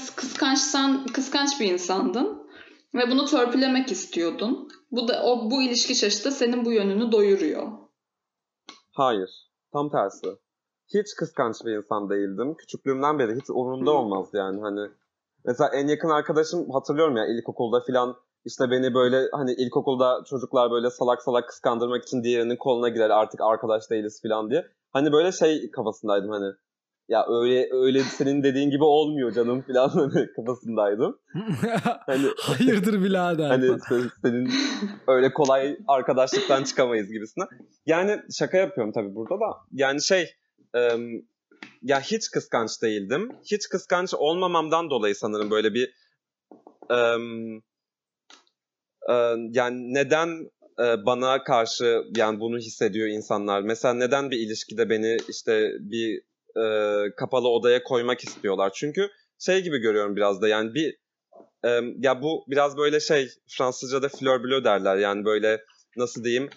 kıskanç bir insandın ve bunu törpülemek istiyordun. Bu ilişki çeşidi senin bu yönünü doyuruyor. Hayır, tam tersi. Hiç kıskanç bir insan değildim. Küçüklüğümden beri hiç umurumda olmaz yani hani. Mesela en yakın arkadaşım hatırlıyorum ya ilkokulda filan işte beni böyle hani ilkokulda çocuklar böyle salak salak kıskandırmak için diğerinin koluna girer artık arkadaş değiliz filan diye. Hani böyle şey kafasındaydım hani. Ya öyle senin dediğin gibi olmuyor canım filan hani kafasındaydım. Hani, hayırdır birader. Hani senin öyle kolay arkadaşlıktan çıkamayız gibisine. Yani şaka yapıyorum tabii burada da. Yani şey ya hiç kıskanç değildim. Hiç kıskanç olmamamdan dolayı sanırım böyle bir yani neden bana karşı yani bunu hissediyor insanlar? Mesela neden bir ilişkide beni işte bir kapalı odaya koymak istiyorlar? Çünkü şey gibi görüyorum biraz da yani bir ya bu biraz böyle şey Fransızca'da fleur bleu derler yani böyle nasıl diyeyim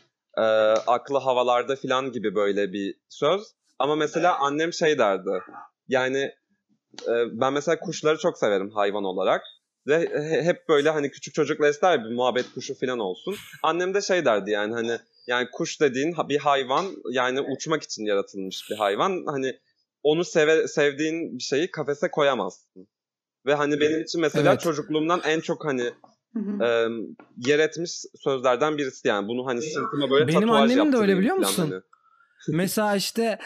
aklı havalarda falan gibi böyle bir söz. Ama mesela annem şey derdi yani ben mesela kuşları çok severim hayvan olarak ve hep böyle hani küçük çocuklar ister bir muhabbet kuşu falan olsun. Annem de şey derdi yani hani yani kuş dediğin bir hayvan yani uçmak için yaratılmış bir hayvan hani onu sevdiğin bir şeyi kafese koyamazsın. Ve hani benim için mesela çocukluğumdan en çok hani yer etmiş sözlerden birisi yani bunu hani sırtıma böyle benim tatuaj yaptırdım. Benim annemin de öyle biliyor musun? Hani. Mesela işte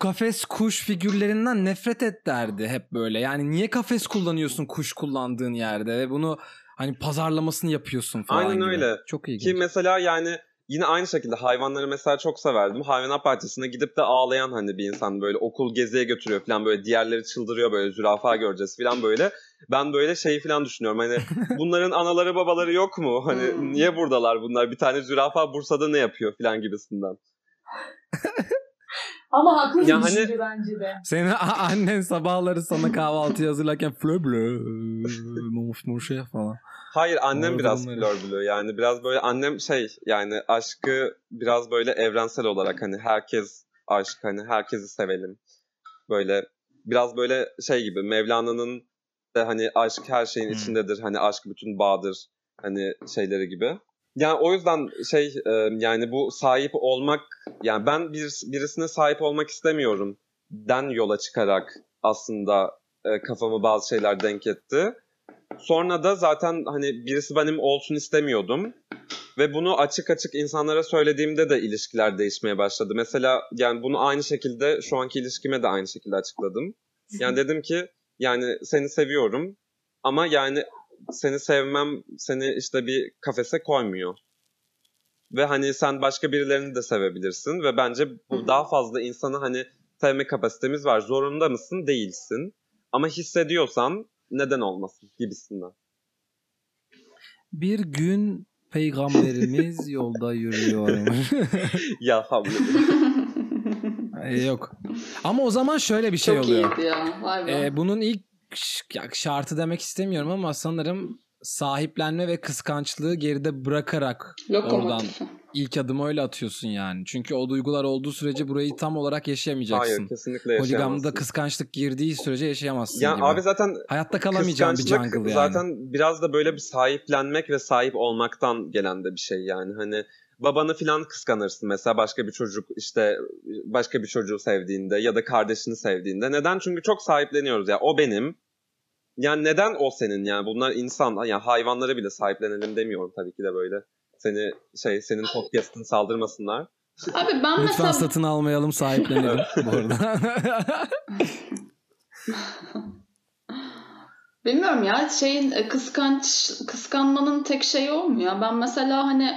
kafes kuş figürlerinden nefret et derdi hep böyle. Yani niye kafes kullanıyorsun kuş kullandığın yerde ve bunu hani pazarlamasını yapıyorsun falan aynen gibi. Öyle. Çok ilginç. Ki mesela yani yine aynı şekilde hayvanları mesela çok severdim. Hayvanat bahçesine gidip de ağlayan hani bir insan böyle okul geziye götürüyor falan böyle diğerleri çıldırıyor böyle zürafa göreceğiz falan böyle. Ben böyle şey falan düşünüyorum hani bunların anaları babaları yok mu? Hani niye buradalar bunlar? Bir tane zürafa Bursa'da ne yapıyor falan gibisinden. Ama haklı bir düşünce hani, bence de. Senin annen sabahları sana kahvaltı hazırlarken flö blö muşmuşe falan. Hayır annem orada biraz flör blö yani biraz böyle annem şey yani aşkı biraz böyle evrensel olarak hani herkes aşk hani herkesi sevelim. Böyle biraz böyle şey gibi Mevlana'nın hani aşk her şeyin içindedir hani aşk bütün bağdır hani şeyleri gibi. Yani o yüzden şey yani bu sahip olmak yani ben birisine sahip olmak istemiyorum den yola çıkarak aslında kafamı bazı şeyler denk etti. Sonra da zaten hani birisi benim olsun istemiyordum ve bunu açık açık insanlara söylediğimde de ilişkiler değişmeye başladı. Mesela yani bunu aynı şekilde şu anki ilişkime de aynı şekilde açıkladım. Yani dedim ki yani seni seviyorum ama yani seni sevmem seni işte bir kafese koymuyor. Ve hani sen başka birilerini de sevebilirsin ve bence bu daha fazla insanı hani sevme kapasitemiz var. Zorunda mısın? Değilsin. Ama hissediyorsan neden olmasın gibisinden. Bir gün peygamberimiz yolda yürüyor. Ya hamle. Yok. Ama o zaman şöyle bir şey çok oluyor. Çok iyiydi ya. Vay be. Bunun ilk şartı demek istemiyorum ama sanırım sahiplenme ve kıskançlığı geride bırakarak oradan ilk adımı öyle atıyorsun yani. Çünkü o duygular olduğu sürece burayı tam olarak yaşayamayacaksın. Hayır, kesinlikle yaşayamazsın. Poligamda kıskançlık girdiği sürece yaşayamazsın yani gibi. Abi zaten hayatta kalamayacağın bir jungle yani. Zaten biraz da böyle bir sahiplenmek ve sahip olmaktan gelen de bir şey yani. Hani babanı filan kıskanırsın mesela başka bir çocuk işte başka bir çocuğu sevdiğinde ya da kardeşini sevdiğinde. Neden? Çünkü çok sahipleniyoruz ya. O benim. Yani neden o senin yani bunlar insan yani hayvanlara bile sahiplenelim demiyorum tabii ki de böyle. Seni şey senin podcast'ın saldırmasınlar. Abi ben mesela lütfen satın almayalım sahiplenelim bu arada. Bilmiyorum ya şeyin kıskanmanın tek şeyi olmuyor. Ben mesela hani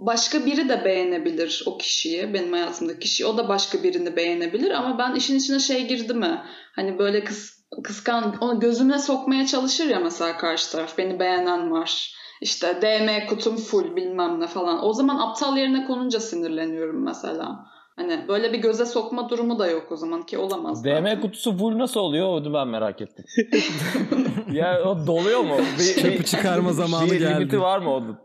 başka biri de beğenebilir o kişiyi, benim hayatımdaki kişiyi. O da başka birini beğenebilir ama ben işin içine şey girdi mi? Hani böyle onu gözüne sokmaya çalışır ya mesela karşı taraf. Beni beğenen var. İşte DM kutum full bilmem ne falan. O zaman aptal yerine konunca sinirleniyorum mesela. Hani böyle bir göze sokma durumu da yok o zaman ki olamaz. DM kutusu full nasıl oluyor? Onu ben merak ettim. Ya o doluyor mu? Çöpü çıkarma zamanı geldi. Bir limiti var mı onun?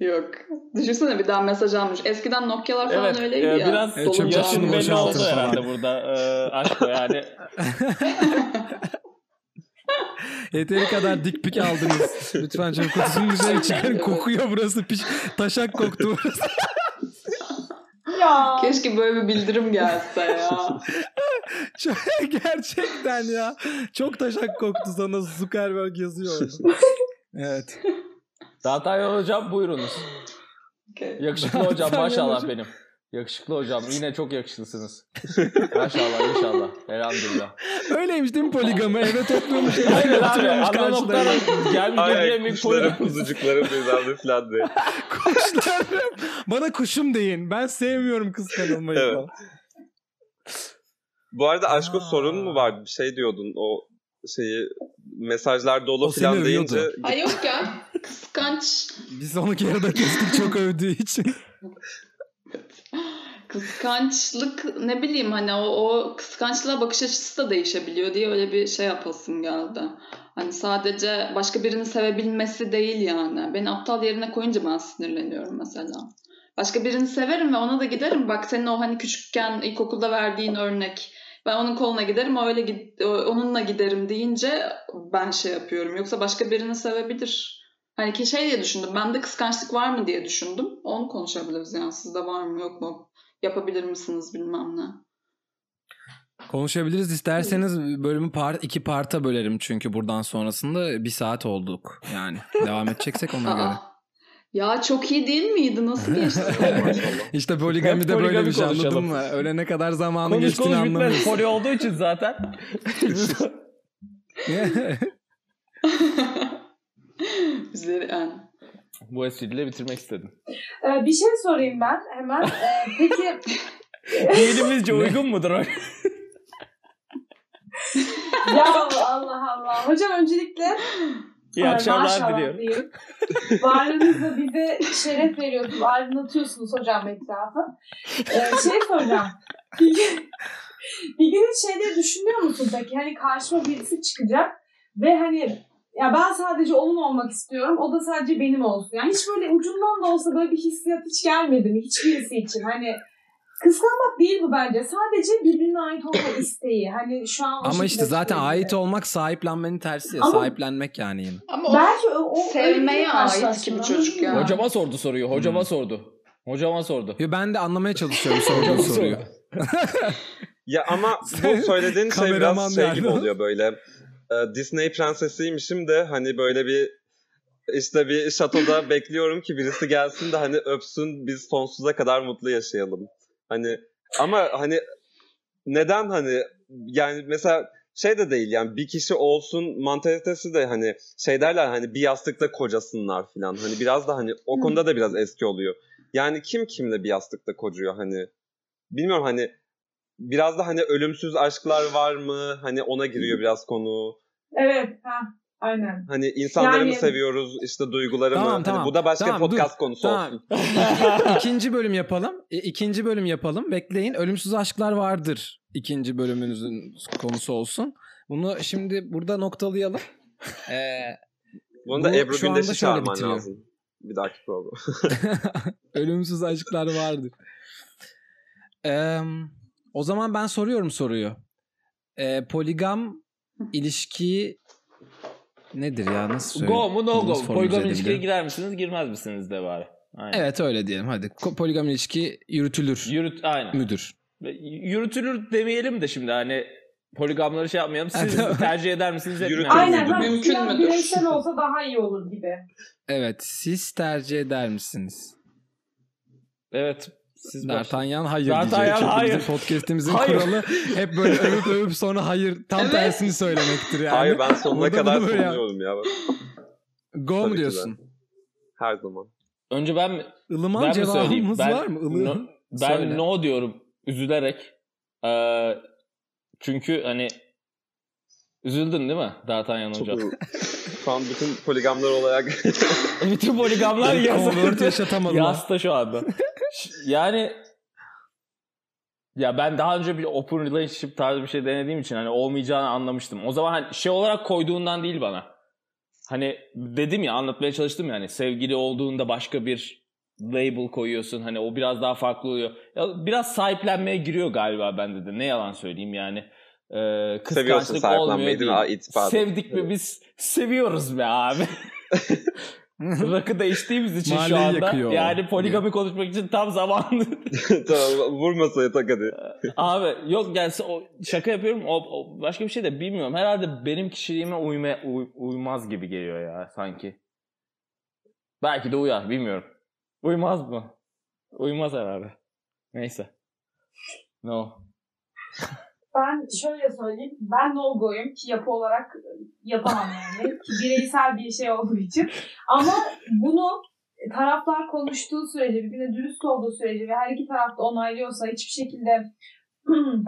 Yok. Düşünsene bir daha mesaj almış. Eskiden Nokia'lar falan evet, öyleydi ya. Biraz yaşın belli oldu herhalde burada. Aşko yani. Yeteri kadar dik pik aldınız. Lütfen çöp kutusunun üzerine çıkarın. Kokuyor burası. Taşak koktu burası. Ya. Keşke böyle bir bildirim gelse ya. Gerçekten ya. Çok taşak koktu sana. Zuckerberg yazıyor. Evet. D'Artagnan hocam buyurunuz. Okay. Yakışıklı hocam maşallah hocam. Benim. Yakışıklı hocam. Yine çok yakışıklısınız. Maşallah inşallah. Elhamdülillah. Öyleymiş değil mi poligami? Evet toplamış. Aynen abi. Ana noktadan gelmedi. Kuşlarım, kuzucuklarım birden üflendi. Kuşlarım. Bana kuşum deyin. Ben sevmiyorum kıskanılmayı. Evet. Bu arada Aşko sorun mu vardı? Bir şey diyordun o şeyi. Mesajlar dolu falan deyince. Ay yok ya. Kıskanç. Biz onu geride kestik çok övdüğü için. Kıskançlık ne bileyim hani o kıskançlığa bakış açısı da değişebiliyor diye öyle bir şey yapasım geldi. Hani sadece başka birini sevebilmesi değil yani. Beni aptal yerine koyunca ben sinirleniyorum mesela. Başka birini severim ve ona da giderim. Bak senin o hani küçükken ilkokulda verdiğin örnek. Ben onun koluna giderim, onunla giderim deyince ben şey yapıyorum. Yoksa başka birini sevebilir. Hani ki şey diye düşündüm. Bende kıskançlık var mı diye düşündüm. Onu konuşabiliriz yani. Sizde var mı yok mu? Yapabilir misiniz bilmem ne. Konuşabiliriz. İsterseniz bölümü iki parta bölerim. Çünkü buradan sonrasında 1 saat olduk. Yani devam edeceksek ona göre. Ya çok iyi değil miydi? Nasıl geçti? İşte poligami'de böyle bir şey anladın mı? Ölene kadar zamanı geçtiğini anlamıyorsun. Poli olduğu için zaten. Bu espriyle bitirmek istedim. Bir şey sorayım ben hemen. Peki dilimizce uygun mudur o? Ya Allah Allah. Hocam öncelikle İyi akşamlar diliyorum. Varlığınızla bize şeref veriyorsunuz. Aydınlatıyorsunuz hocam etrafı. Şey soracağım. Bir gün hiç şeyleri düşünüyor musun peki? Hani karşıma birisi çıkacak ve hani ya ben sadece onun olmak istiyorum. O da sadece benim olsun. Yani hiç böyle ucundan da olsa böyle bir hissiyat hiç gelmedi mi? Hiçbirisi için. Hani kıskanmak değil bu bence. Sadece birbirine ait olma isteği. Hani şu an ama işte zaten ait olmak sahiplenmenin tersi. Ama, sahiplenmek yani. Ama belki o sevmeye ait ki bu çocuk ya. Hocama sordu soruyu. Hocama sordu. Yo, ben de anlamaya çalışıyorum sorduğu soruyu. Ya ama bu söylediğin şey biraz şey gibi oluyor böyle. Disney prensesiymişim de hani böyle bir işte bir şatoda bekliyorum ki birisi gelsin de hani öpsün biz sonsuza kadar mutlu yaşayalım. Hani ama hani neden hani yani mesela şey de değil yani bir kişi olsun mantalitesi de hani şey derler hani bir yastıkta kocasınlar falan hani biraz da hani o konuda da biraz eski oluyor. Yani kim kimle bir yastıkta kocuyor hani bilmiyorum hani biraz da hani ölümsüz aşklar var mı? Hani ona giriyor biraz konu. Evet. Ha, aynen. Hani insanları yani... mı seviyoruz? İşte duyguları tamam, mı? Tamam, hani bu da başka tamam, podcast konusu tamam. Olsun. İkinci bölüm yapalım. Bekleyin. Ölümsüz aşklar vardır. İkinci bölümünüzün konusu olsun. Bunu şimdi burada noktalayalım. Bunu da Ebru Gündeş'i çağırman lazım. Bir dahaki program. Ölümsüz aşklar vardır. O zaman ben soruyorum soruyu. Poligam ilişki nedir ya? Nasıl söyleyeyim? Go mu no go? Poligam ilişkiye girer misiniz? Girmez misiniz de bari. Aynen. Evet öyle diyelim hadi. Poligam ilişki yürütülür. Aynen. Müdür. Yürütülür demeyelim de şimdi hani poligamları şey yapmayalım. Siz tercih eder misiniz? Aynen. Mümkün müdür? Bireysel olsa daha iyi olur gibi. Evet. Siz tercih eder misiniz? Evet. D'Artagnan hayır diyecek. Çünkü hayır. Bizim podcastimizin kuralı hep böyle övüp sonra hayır tam evet. Tersini söylemektir yani. Hayır ben sonuna kadar sanıyorum ya. Go tabii mu diyorsun? Her zaman. Önce ben mi? Ilıman cevabımız var mı? Ben no diyorum üzülerek. Çünkü hani üzüldün değil mi D'Artagnan hocam? Şu an bütün poligamlar olarak. Bütün poligamlar yasta şu anda. Yani ya ben daha önce bir open relationship tarzı bir şey denediğim için hani olmayacağını anlamıştım. O zaman hani şey olarak koyduğundan değil bana. Hani dedim ya anlatmaya çalıştım yani sevgili olduğunda başka bir label koyuyorsun. Hani o biraz daha farklı oluyor. Ya biraz sahiplenmeye giriyor galiba bende de. Ne yalan söyleyeyim yani. kıskançlık olmuyor değil. Sevdik mi biz? Seviyoruz be abi. Rakı da içtiğimiz için şu anda yani poligami konuşmak için tam zamanı. Tamam, vurmasaya tak hadi. Abi yok yani şaka yapıyorum, o başka bir şey de bilmiyorum. Herhalde benim kişiliğime uymaz gibi geliyor ya sanki. Belki de uyar, bilmiyorum. Uymaz mı? Uymaz herhalde. Neyse. No. Ben şöyle söyleyeyim. Ben no-go'yum ki yapı olarak yapamam yani. Ki bireysel bir şey olduğu için. Ama bunu taraflar konuştuğu sürece, birbirine dürüst olduğu sürece ve her iki taraf da onaylıyorsa, hiçbir şekilde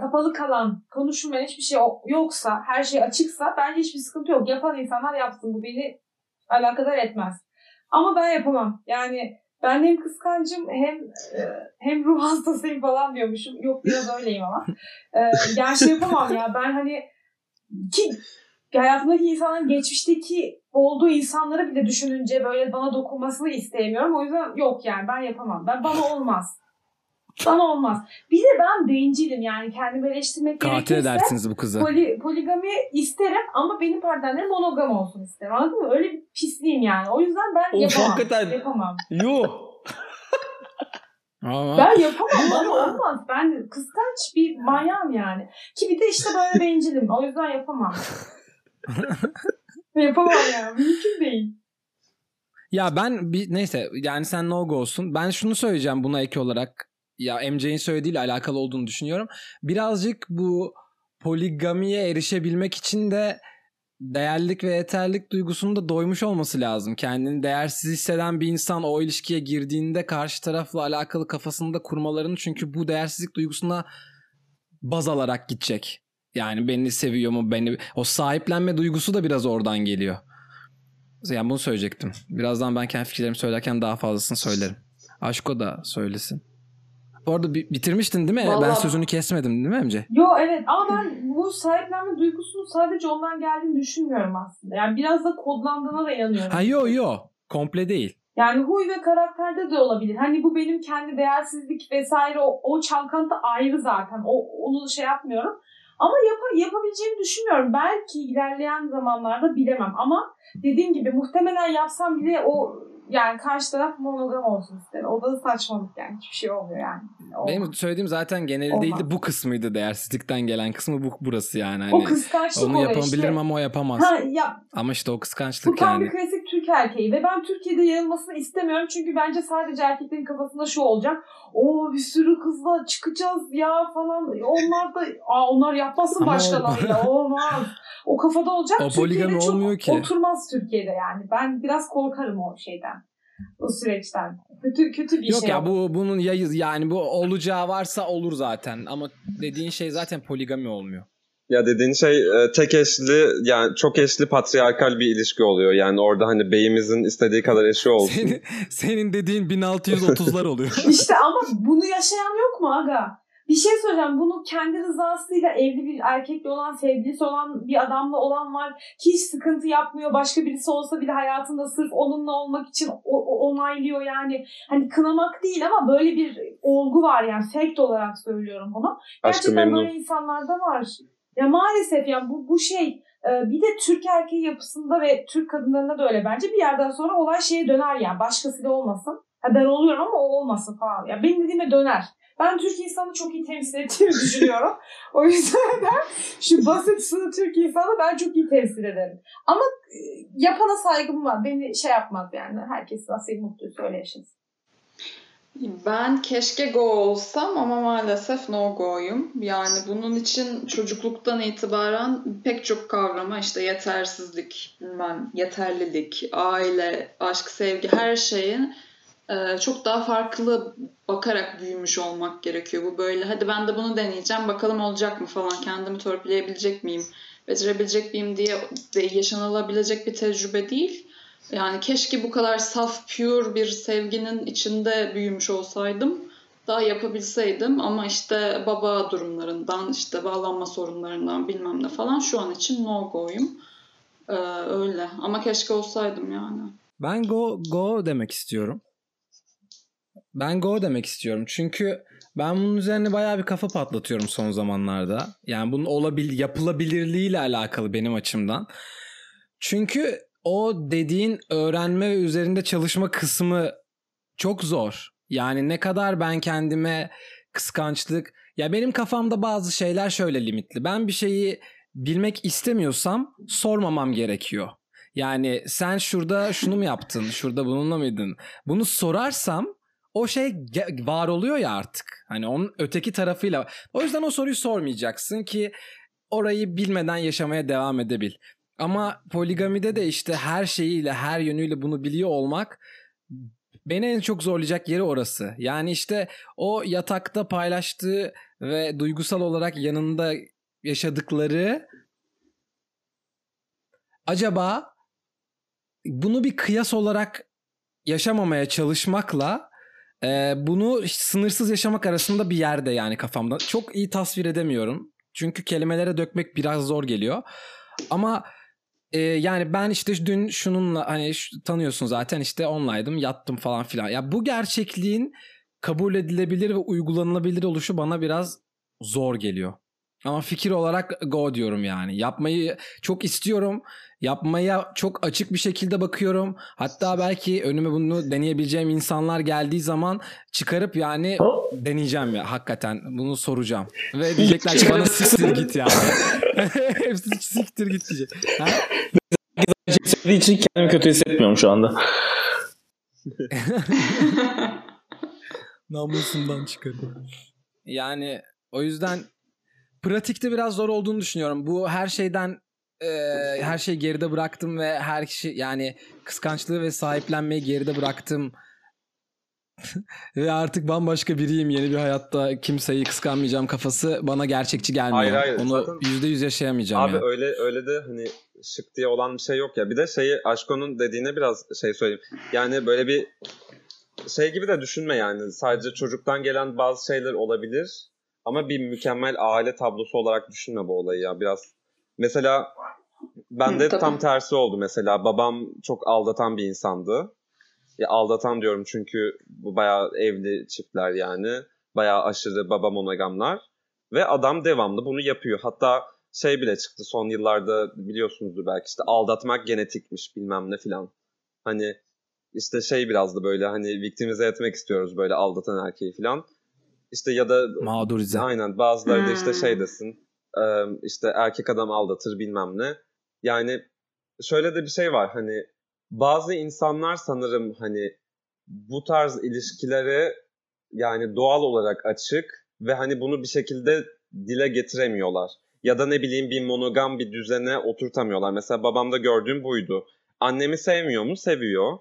kapalı kalan, konuşulmayan hiçbir şey yoksa, her şey açıksa bence hiçbir sıkıntı yok. Yapan insanlar yapsın. Bu beni alakadar etmez. Ama ben yapamam. Yani ben hem kıskancım hem ruh hastasıyım falan diyormuşum. Yok biraz öyleyim ama. Yani şey yapamam ya. Ben hani ki hayatımdaki insanların geçmişteki olduğu insanları bile düşününce böyle bana dokunmasını istemiyorum. O yüzden yok yani ben yapamam. Bana olmaz. Bir de ben bencilim yani kendimi eleştirmek gerekirse. Katil edersiniz bu kızı. Poligami isterim ama benim partnerim monogam olsun isterim. Anladın mı? Öyle bir pisliğim yani. O yüzden ben yapamam. Yuh. Ben yapamam. Olmaz. Ben kıskanç bir manyağım yani. Ki bir de işte böyle bencilim. O yüzden yapamam. Yapamam yani. Mümkün değil. Ya ben neyse yani sen no go olsun. Ben şunu söyleyeceğim buna ek olarak. Ya MC'nin söylediğiyle alakalı olduğunu düşünüyorum. Birazcık bu poligamiye erişebilmek için de değerlilik ve yeterlilik duygusunu da doymuş olması lazım. Kendini değersiz hisseden bir insan o ilişkiye girdiğinde karşı tarafla alakalı kafasını da kurmalarını, çünkü bu değersizlik duygusuna baz alarak gidecek. Yani beni seviyor mu, beni, o sahiplenme duygusu da biraz oradan geliyor. Yani bunu söyleyecektim. Birazdan ben kendi fikirlerimi söylerken daha fazlasını söylerim. Aşko da söylesin. Bu arada bitirmiştin değil mi? Vallahi, ben sözünü kesmedim değil mi Emce? Yo evet ama ben bu sahiplenme duygusunu sadece ondan geldiğini düşünmüyorum aslında. Yani biraz da kodlandığına da inanıyorum. Ha yo komple değil. Yani huy ve karakterde de olabilir. Hani bu benim kendi değersizlik vesaire o çalkantı ayrı zaten. Onu şey yapmıyorum. Ama yapabileceğimi düşünmüyorum. Belki ilerleyen zamanlarda bilemem ama dediğim gibi muhtemelen yapsam bile o yani karşı taraf monogam olsun ister. O da saçmalık yani. Hiçbir şey olmuyor yani. Olmaz. Benim söylediğim zaten geneli olmaz. Değildi. Bu kısmıydı. Değersizlikten gelen kısmı burası yani. Hani o kıskançlık oluyor. Onu yapabilirim işte. Ama o yapamaz. Ha, ama işte o kıskançlık bu yani. Bu tam bir klasik Türk erkeği ve ben Türkiye'de yayılmasını istemiyorum. Çünkü bence sadece erkeklerin kafasında şu olacak. Bir sürü kızla çıkacağız ya falan. Onlar yapmasın başkalarıyla. Olmaz. O kafada olacak. O poligami olmuyor ki. Oturmaz Türkiye'de yani. Ben biraz korkarım o şeyden. O süreçten. Kötü bir şey. Yok ya bunun yayız yani bu olacağı varsa olur zaten ama dediğin şey zaten poligami olmuyor. Ya dediğin şey tek eşli yani çok eşli patriarkal bir ilişki oluyor. Yani orada hani beyimizin istediği kadar eşi olsun. Senin dediğin 1630'lar oluyor. İşte ama bunu yaşayan yok mu aga? Bir şey söyleyeceğim. Bunu kendi rızasıyla evli bir erkekle olan, sevgilisi olan bir adamla olan var. Hiç sıkıntı yapmıyor. Başka birisi olsa bile hayatında sırf onunla olmak için onaylıyor yani. Hani kınamak değil ama böyle bir olgu var yani. Fact olarak söylüyorum bunu. Gerçekten böyle insanlar da var. Ya maalesef yani bu şey bir de Türk erkeği yapısında ve Türk kadınlarında da öyle bence. Bir yerden sonra olay şeye döner yani. Başkasıyla olmasın. Ben oluyorum ama o olmasın falan. Ya benim dediğime döner. Ben Türk insanı çok iyi temsil ettiğimi düşünüyorum. O yüzden ben şu basit sınıf Türk insanı ben çok iyi temsil ederim. Ama yapana saygım var. Beni şey yapmaz yani. Herkes nasıl mutluysa öyle yaşasın. Ben keşke go olsam ama maalesef no go'yum. Yani bunun için çocukluktan itibaren pek çok kavrama işte yetersizlik, bilmem, yeterlilik, aile, aşk, sevgi her şeyin çok daha farklı bakarak büyümüş olmak gerekiyor. Bu böyle hadi ben de bunu deneyeceğim bakalım olacak mı falan, kendimi torpileyebilecek miyim, becerebilecek miyim diye yaşanılabilecek bir tecrübe değil. Yani keşke bu kadar saf, pure bir sevginin içinde büyümüş olsaydım, daha yapabilseydim ama işte baba durumlarından, işte bağlanma sorunlarından bilmem ne falan şu an için no go'yum. Öyle ama keşke olsaydım yani. Ben go demek istiyorum. Ben go demek istiyorum. Çünkü ben bunun üzerine bayağı bir kafa patlatıyorum son zamanlarda. Yani bunun yapılabilirliğiyle alakalı benim açımdan. Çünkü o dediğin öğrenme ve üzerinde çalışma kısmı çok zor. Yani ne kadar ben kendime kıskançlık... Ya benim kafamda bazı şeyler şöyle limitli. Ben bir şeyi bilmek istemiyorsam sormamam gerekiyor. Yani sen şurada şunu mu yaptın? Şurada bununla mıydın? Bunu sorarsam o şey var oluyor ya artık. Hani onun öteki tarafıyla. O yüzden o soruyu sormayacaksın ki orayı bilmeden yaşamaya devam edebil. Ama poligamide de işte her şeyiyle, her yönüyle bunu biliyor olmak beni en çok zorlayacak yeri orası. Yani işte o yatakta paylaştığı ve duygusal olarak yanında yaşadıkları, acaba bunu bir kıyas olarak yaşamamaya çalışmakla bunu sınırsız yaşamak arasında bir yerde, yani kafamda. Çok iyi tasvir edemiyorum. Çünkü kelimelere dökmek biraz zor geliyor. Ama yani ben işte dün şununla, hani tanıyorsun zaten, işte online'dım, yattım falan filan. Ya bu gerçekliğin kabul edilebilir ve uygulanılabilir oluşu bana biraz zor geliyor. Ama fikir olarak go diyorum yani. Yapmayı çok istiyorum. Yapmaya çok açık bir şekilde bakıyorum. Hatta belki önüme bunu deneyebileceğim insanlar geldiği zaman çıkarıp yani deneyeceğim ya. Hakikaten bunu soracağım. Ve diyecekler ki bana siktir git yani. Hepsi siktir git diyecek. Söylediği için kendimi kötü hissetmiyorum şu anda. Namusundan çıkarım. Yani o yüzden... Pratikte biraz zor olduğunu düşünüyorum. Bu her şeyden her şeyi geride bıraktım ve her kişi, yani kıskançlığı ve sahiplenmeyi geride bıraktım ve artık bambaşka biriyim. Yeni bir hayatta kimseyi kıskanmayacağım kafası bana gerçekçi gelmiyor. Hayır. Onu zaten %100 yaşayamayacağım. Abi yani. öyle de hani şık diye olan bir şey yok ya. Bir de şeyi Aşko'nun dediğine biraz şey söyleyeyim. Yani böyle bir şey gibi de düşünme yani. Sadece çocuktan gelen bazı şeyler olabilir. Ama bir mükemmel aile tablosu olarak düşünme bu olayı ya biraz. Mesela ben de tam tersi oldu mesela. Babam çok aldatan bir insandı. Ya aldatan diyorum çünkü bu bayağı evli çiftler yani. Bayağı aşırı baba monogamlar. Ve adam devamlı bunu yapıyor. Hatta şey bile çıktı son yıllarda, biliyorsunuzdur belki, işte aldatmak genetikmiş bilmem ne filan. Hani işte şey biraz da böyle hani viktimize etmek istiyoruz böyle aldatan erkeği filan. İşte ya da mağdurize. Aynen, bazıları da işte şey desin, işte erkek adam aldatır bilmem ne. Yani şöyle de bir şey var, hani bazı insanlar sanırım hani bu tarz ilişkilere yani doğal olarak açık ve hani bunu bir şekilde dile getiremiyorlar. Ya da ne bileyim bir monogam bir düzene oturtamıyorlar. Mesela babamda gördüğüm buydu. Annemi sevmiyor mu? Seviyor.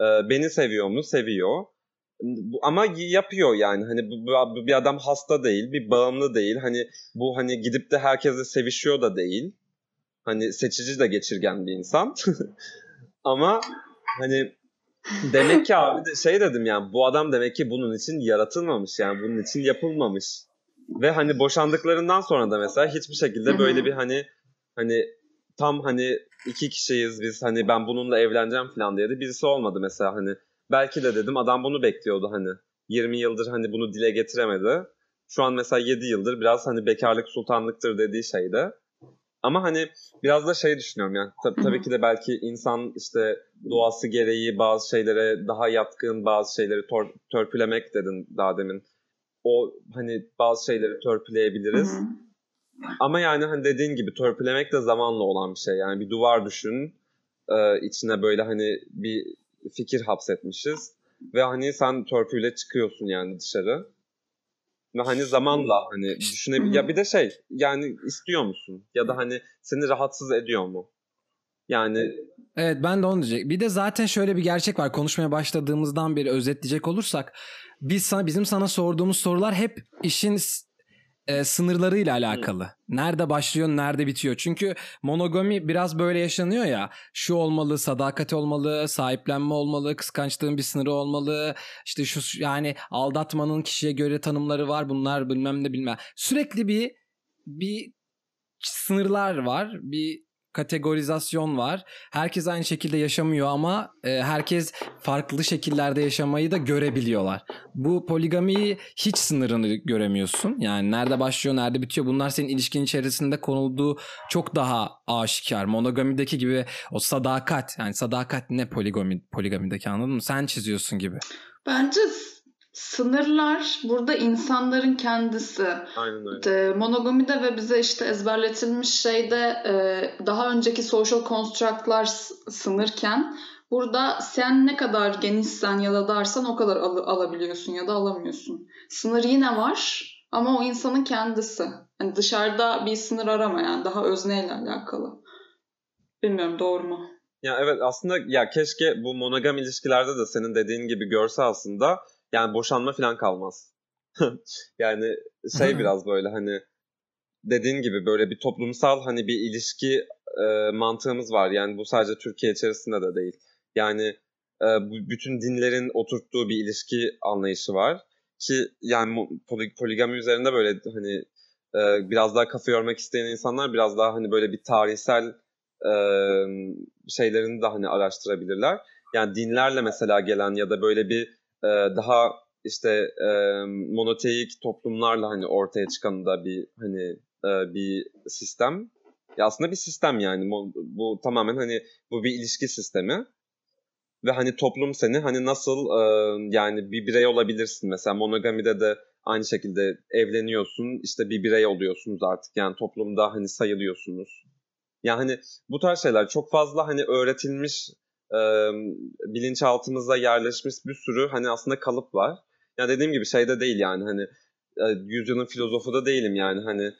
Beni seviyor mu? Seviyor. Ama yapıyor yani, hani bu bir adam hasta değil, bir bağımlı değil, hani bu hani gidip de herkesle sevişiyor da değil, hani seçici de geçirgen bir insan ama hani demek ki abi de şey dedim yani, bu adam demek ki bunun için yaratılmamış yani, bunun için yapılmamış ve hani boşandıklarından sonra da mesela hiçbir şekilde böyle bir hani tam hani iki kişiyiz biz, hani ben bununla evleneceğim falan diye de birisi olmadı mesela hani. Belki de dedim adam bunu bekliyordu hani. 20 yıldır hani bunu dile getiremedi. Şu an mesela 7 yıldır biraz hani bekarlık sultanlıktır dediği şeyde. Ama hani biraz da şey düşünüyorum yani. Tabii ki de belki insan işte doğası gereği bazı şeylere daha yatkın, bazı şeyleri törpülemek dedin daha demin. O hani bazı şeyleri törpüleyebiliriz. Ama yani hani dediğin gibi törpülemek de zamanla olan bir şey. Yani bir duvar düşün. İçine böyle hani bir fikir hapsetmişiz ve hani sen törpüyle çıkıyorsun yani dışarı ve hani zamanla hani düşünebilir ya, bir de şey yani istiyor musun ya da hani seni rahatsız ediyor mu yani. Evet, ben de onu diyecek. Bir de zaten şöyle bir gerçek var, konuşmaya başladığımızdan beri özetleyecek olursak bizim sana sorduğumuz sorular hep işin sınırlarıyla alakalı. Nerede başlıyor, nerede bitiyor? Çünkü monogami biraz böyle yaşanıyor ya. Şu olmalı, sadakat olmalı, sahiplenme olmalı, kıskançlığın bir sınırı olmalı. İşte şu, yani aldatmanın kişiye göre tanımları var. Bunlar bilmem ne bilmem. Sürekli bir sınırlar var. Bir kategorizasyon var. Herkes aynı şekilde yaşamıyor ama herkes farklı şekillerde yaşamayı da görebiliyorlar. Bu poligamiyi hiç sınırını göremiyorsun. Yani nerede başlıyor, nerede bitiyor, bunlar senin ilişkin içerisinde konulduğu çok daha aşikar. Monogamideki gibi o sadakat, yani sadakat ne poligamideki, anladın mı? Sen çiziyorsun gibi. Bence sınırlar burada insanların kendisi. Aynen öyle. Monogamide ve bize işte ezberletilmiş şeyde daha önceki social construct'lar sınırken burada sen ne kadar genişsen ya da darsan o kadar alabiliyorsun ya da alamıyorsun. Sınır yine var ama o insanın kendisi. Yani dışarıda bir sınır arama, yani daha özneyle alakalı. Bilmiyorum, doğru mu? Ya evet, aslında ya keşke bu monogam ilişkilerde de senin dediğin gibi görse aslında. Yani boşanma falan kalmaz. Yani şey biraz böyle hani dediğin gibi böyle bir toplumsal hani bir ilişki mantığımız var. Yani bu sadece Türkiye içerisinde de değil. Yani bütün dinlerin oturttuğu bir ilişki anlayışı var. Ki yani poligami üzerinde böyle hani biraz daha kafa yormak isteyen insanlar biraz daha hani böyle bir tarihsel şeylerini de hani araştırabilirler. Yani dinlerle mesela gelen ya da böyle bir daha işte monoteik toplumlarla hani ortaya çıkan da bir hani bir sistem. Ya aslında bir sistem yani bu tamamen hani bu bir ilişki sistemi ve hani toplum seni hani nasıl yani bir birey olabilirsin. Mesela monogamide de aynı şekilde evleniyorsun, işte bir birey oluyorsunuz artık, yani toplumda hani sayılıyorsunuz. Yani hani bu tarz şeyler çok fazla hani öğretilmiş, bilinçaltımıza yerleşmiş bir sürü hani aslında kalıp var. Ya yani dediğim gibi şey de değil yani hani yüzyılın filozofu da değilim yani hani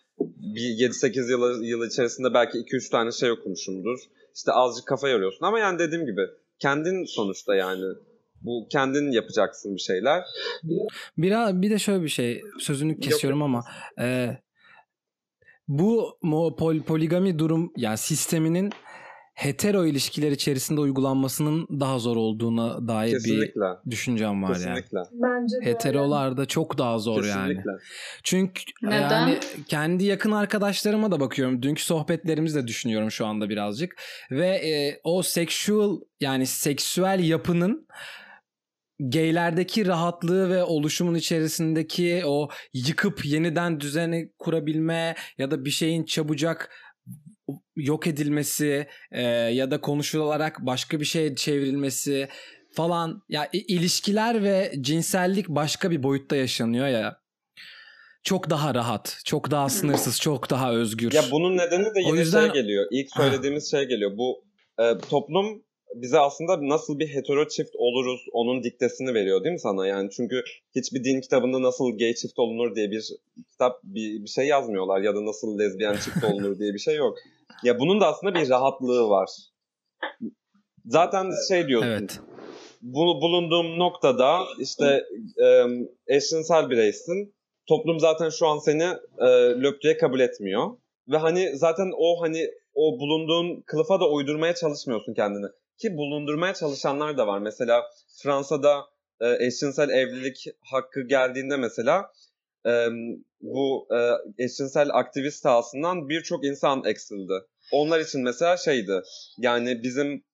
bir 7-8 yıl içerisinde belki 2-3 tane şey okumuşumdur. İşte azıcık kafa yoruyorsun ama yani dediğim gibi kendin sonuçta, yani bu kendin yapacaksın bir şeyler. Bir de şöyle bir şey, sözünü kesiyorum. Yok, ama bu poligami durum yani sisteminin hetero ilişkiler içerisinde uygulanmasının daha zor olduğuna dair kesinlikle bir düşüncem var. Kesinlikle. Yani. Bence de. Heterolarda çok daha zor. Kesinlikle. Yani. Çünkü yani kendi yakın arkadaşlarıma da bakıyorum. Dünkü sohbetlerimizi de düşünüyorum şu anda birazcık. Ve o seksüel yapının geylerdeki rahatlığı ve oluşumun içerisindeki o yıkıp yeniden düzeni kurabilme ya da bir şeyin çabucak yok edilmesi ya da konuşularak başka bir şeye çevrilmesi falan, ya ilişkiler ve cinsellik başka bir boyutta yaşanıyor ya, çok daha rahat, çok daha sınırsız, çok daha özgür. Ya bunun nedeni de yine yüzden şey geliyor, ilk söylediğimiz şey geliyor, bu toplum bize aslında nasıl bir hetero çift oluruz onun diktesini veriyor değil mi sana? Yani çünkü hiçbir din kitabında nasıl gay çift olunur diye bir kitap, bir şey yazmıyorlar ya da nasıl lezbiyen çift olunur diye bir şey yok. Ya bunun da aslında bir rahatlığı var. Zaten şey diyorsun. Evet. Bulunduğum noktada işte eşcinsel bireysin. Toplum zaten şu an seni löpçeye kabul etmiyor. Ve hani zaten o hani o bulunduğun kılıfa da uydurmaya çalışmıyorsun kendini. Ki bulundurmaya çalışanlar da var. Mesela Fransa'da eşcinsel evlilik hakkı geldiğinde mesela bu eşcinsel aktivist sahasından birçok insan eksildi. Onlar için mesela şeydi. Yani bizim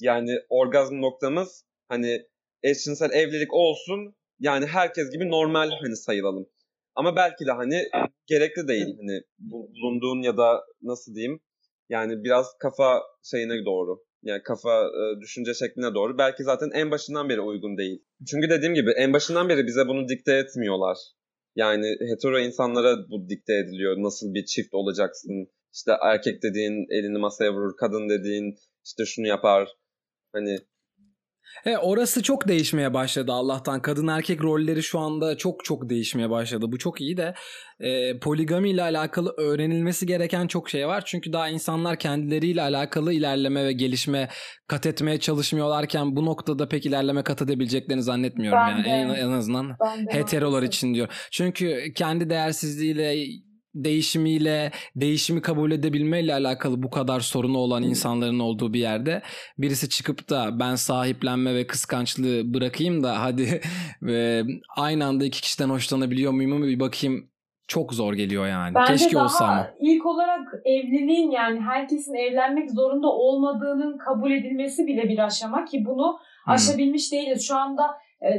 yani orgazm noktamız hani eşcinsel evlilik olsun. Yani herkes gibi normal hani sayılalım. Ama belki de hani gerekli değil. Hani bulunduğun ya da nasıl diyeyim? Yani biraz kafa şeyine doğru. Yani kafa düşünce şekline doğru. Belki zaten en başından beri uygun değil. Çünkü dediğim gibi en başından beri bize bunu dikte etmiyorlar. Yani hetero insanlara bu dikte ediliyor. Nasıl bir çift olacaksın? İşte erkek dediğin elini masaya vurur. Kadın dediğin işte şunu yapar. Hani... orası çok değişmeye başladı Allah'tan. Kadın erkek rolleri şu anda çok çok değişmeye başladı. Bu çok iyi de poligami ile alakalı öğrenilmesi gereken çok şey var. Çünkü daha insanlar kendileriyle alakalı ilerleme ve gelişme kat etmeye çalışmıyorlarken bu noktada pek ilerleme kat edebileceklerini zannetmiyorum. Ben yani de, en azından heterolar için diyor. Çünkü kendi değersizliğiyle, değişimiyle, değişimi kabul edebilmeyle alakalı bu kadar sorunu olan insanların olduğu bir yerde birisi çıkıp da ben sahiplenme ve kıskançlığı bırakayım da hadi aynı anda iki kişiden hoşlanabiliyor muyum bir bakayım çok zor geliyor yani. Bence keşke olsa ama. Bence daha ilk olarak evliliğin, yani herkesin evlenmek zorunda olmadığının kabul edilmesi bile bir aşama ki bunu aşabilmiş değiliz. Şu anda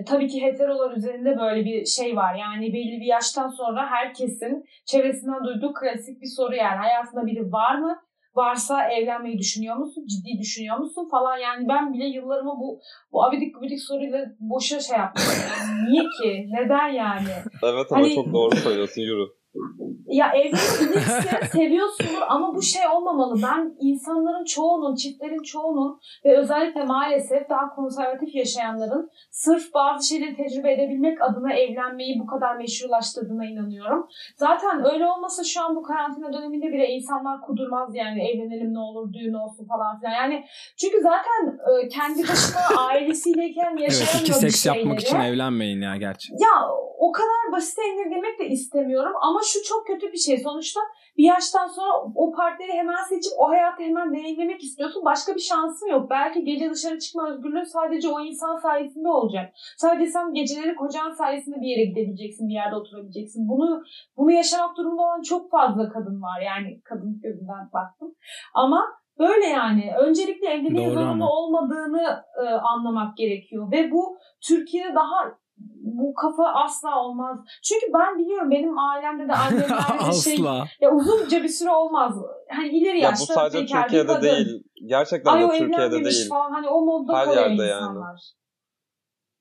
tabii ki heterolar üzerinde böyle bir şey var. Yani belli bir yaştan sonra herkesin çevresinden duyduğu klasik bir soru yani. Hayatında biri var mı? Varsa evlenmeyi düşünüyor musun? Ciddi düşünüyor musun? Falan yani ben bile yıllarımı bu abidik gubidik soruyla boşa şey yaptım. Yani niye ki? Neden yani? Evet ama hani, çok doğru söylüyorsun Yürü. Ya evlilikse seviyorsundur ama bu şey olmamalı. Ben insanların çoğunun, çiftlerin çoğunun ve özellikle maalesef daha konservatif yaşayanların sırf bazı şeyleri tecrübe edebilmek adına evlenmeyi bu kadar meşrulaştırdığına inanıyorum. Zaten öyle olmasa şu an bu karantina döneminde bile insanlar kudurmaz yani evlenelim ne olur düğün olsun falan filan. Yani çünkü zaten kendi başına ailesiyleyken yaşayamıyor evet, bir şeyleri. Seks yapmak için evlenmeyin ya gerçekten. Ya o kadar basite indirgemek de istemiyorum ama şu çok kötü bir şey. Sonuçta bir yaştan sonra o partneri hemen seçip o hayatı hemen deneyimlemek istiyorsun. Başka bir şansın yok. Belki gece dışarı çıkma özgürlüğü sadece o insan sayesinde olacak. Sadece sen geceleri kocan sayesinde bir yere gidebileceksin, bir yerde oturabileceksin. Bunu yaşamak durumunda olan çok fazla kadın var. Yani kadın gözünden baktım. Ama böyle yani öncelikle evliliğin zorunlu olmadığını anlamak gerekiyor. Ve bu Türkiye'de daha bu kafa asla olmaz. Çünkü ben biliyorum benim ailemde de annemlerde şey ya uzunca bir süre olmaz. Hani ileri yaşta bu sadece Türkiye'de kadın. Değil. Gerçekten de Türkiye'de değil. Falan. Hani o modda her yerde insanlar.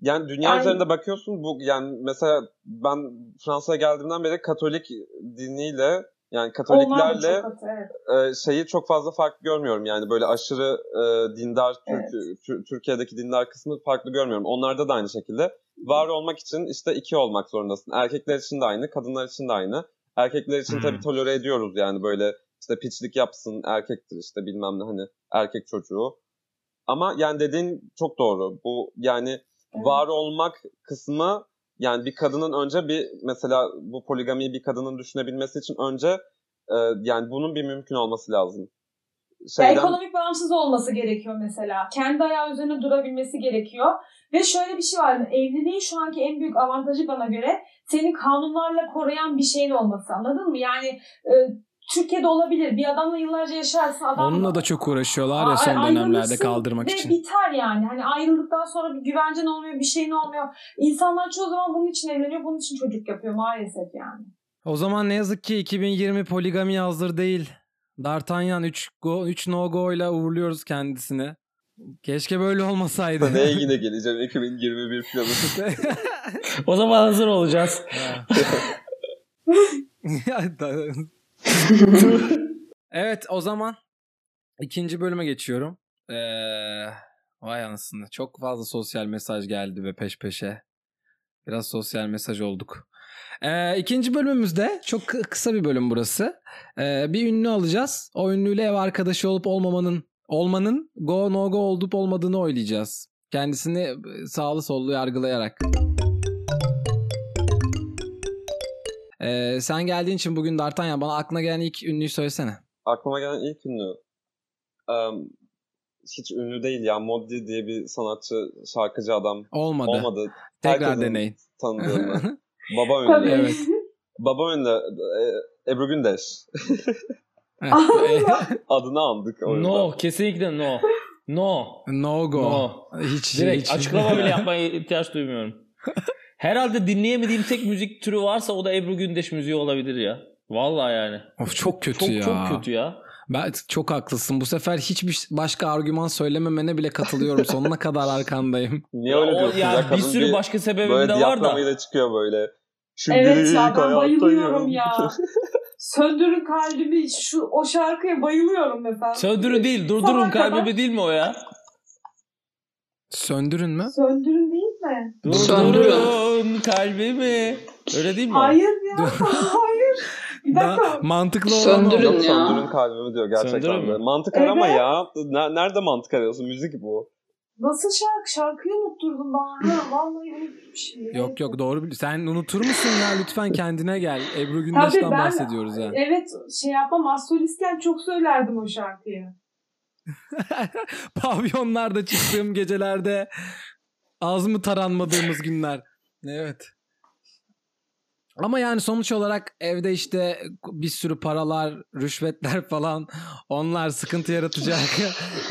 Yani dünya üzerinde bakıyorsun bu yani mesela ben Fransa'ya geldiğimden beri Katolik diniyle yani Katoliklerle çok şeyi çok fazla farklı görmüyorum. Yani böyle aşırı dindar Türkiye'deki dindar kısmı farklı görmüyorum. Onlarda da aynı şekilde. Var olmak için işte iki olmak zorundasın. Erkekler için de aynı, kadınlar için de aynı. Erkekler için tabii tolere ediyoruz yani böyle işte piçlik yapsın erkektir işte bilmem ne hani erkek çocuğu. Ama yani dediğin çok doğru. Bu yani var olmak kısmı yani bir kadının önce bir mesela bu poligamiyi bir kadının düşünebilmesi için önce yani bunun bir mümkün olması lazım. Ekonomik bağımsız olması gerekiyor mesela. Kendi ayağı üzerine durabilmesi gerekiyor. Ve şöyle bir şey var. Evliliğin şu anki en büyük avantajı bana göre seni kanunlarla koruyan bir şeyin olması. Anladın mı? Yani Türkiye'de olabilir. Bir adamla yıllarca yaşarsın. Onunla da çok uğraşıyorlar ya son dönemlerde kaldırmak için. Biter yani. Hani ayrıldıktan sonra bir güvencen olmuyor, bir şeyin olmuyor. İnsanlar çoğu zaman bunun için evleniyor, bunun için çocuk yapıyor maalesef yani. O zaman ne yazık ki 2020 poligami hazır değil. D'Artagnan 3 no go ile uğurluyoruz kendisine. Keşke böyle olmasaydı. Neye yine geleceğim 2021 planı. O zaman hazır olacağız. Evet o zaman ikinci bölüme geçiyorum. Vay anasını çok fazla sosyal mesaj geldi ve peş peşe. Biraz sosyal mesaj olduk. İkinci bölümümüzde çok kısa bir bölüm burası. Bir ünlü alacağız. O ünlüyle ev arkadaşı olup olmanın go no go olup olmadığını oylayacağız. Kendisini sağlı sollu yargılayarak. Sen geldiğin için bugün D'Artagnan bana aklına gelen ilk ünlüyü söylesene. Aklıma gelen ilk ünlü hiç ünlü değil ya. Moddi diye bir sanatçı, şarkıcı adam. Olmadı. Tekrar deneyin. Tanıdığımı. Baba ünlü. Evet. Baba ünlü. Ebru Gündeş. Adını andık. No. Kesinlikle no. No go. No. Hiç. Açıklama bile yapmaya ihtiyaç duymuyorum. Herhalde dinleyemediğim tek müzik türü varsa o da Ebru Gündeş müziği olabilir ya. Vallahi yani. Of, çok kötü ya. Çok kötü ya. Ben çok haklısın. Bu sefer hiçbir başka argüman söylememene bile katılıyorum. Sonuna kadar arkandayım. Niye öyle diyorsun? Yani bir sürü başka sebebim de var da. Böyle diyaframıyla çıkıyor böyle. Evet ya ben bayılıyorum ya. Söndürün kalbimi o şarkıya bayılıyorum efendim. Söndürün değil durdurun kalbimi değil mi o ya? Söndürün mü? Söndürün değil mi? Durdurun kalbimi. Öyle değil mi? Hayır ya. Hayır. Mantıklı olanı söndürün ya. Söndürün kalbimi diyor gerçekten de. Mantık arama ya. Nerede mantık arıyorsun? Müzik bu. Nasıl şarkıyı unutturdun bana? Vallahi unuttum şimdi. Yok doğru. Sen unutur musun ya? Lütfen kendine gel. Ebru Gündeş'ten bahsediyoruz yani. Evet şey yapmam. Astrolistken çok söylerdim o şarkıyı. Pavyonlarda çıktığım gecelerde ağzımı taranmadığımız günler. Evet. Ama yani sonuç olarak evde işte bir sürü paralar, rüşvetler falan, onlar sıkıntı yaratacak.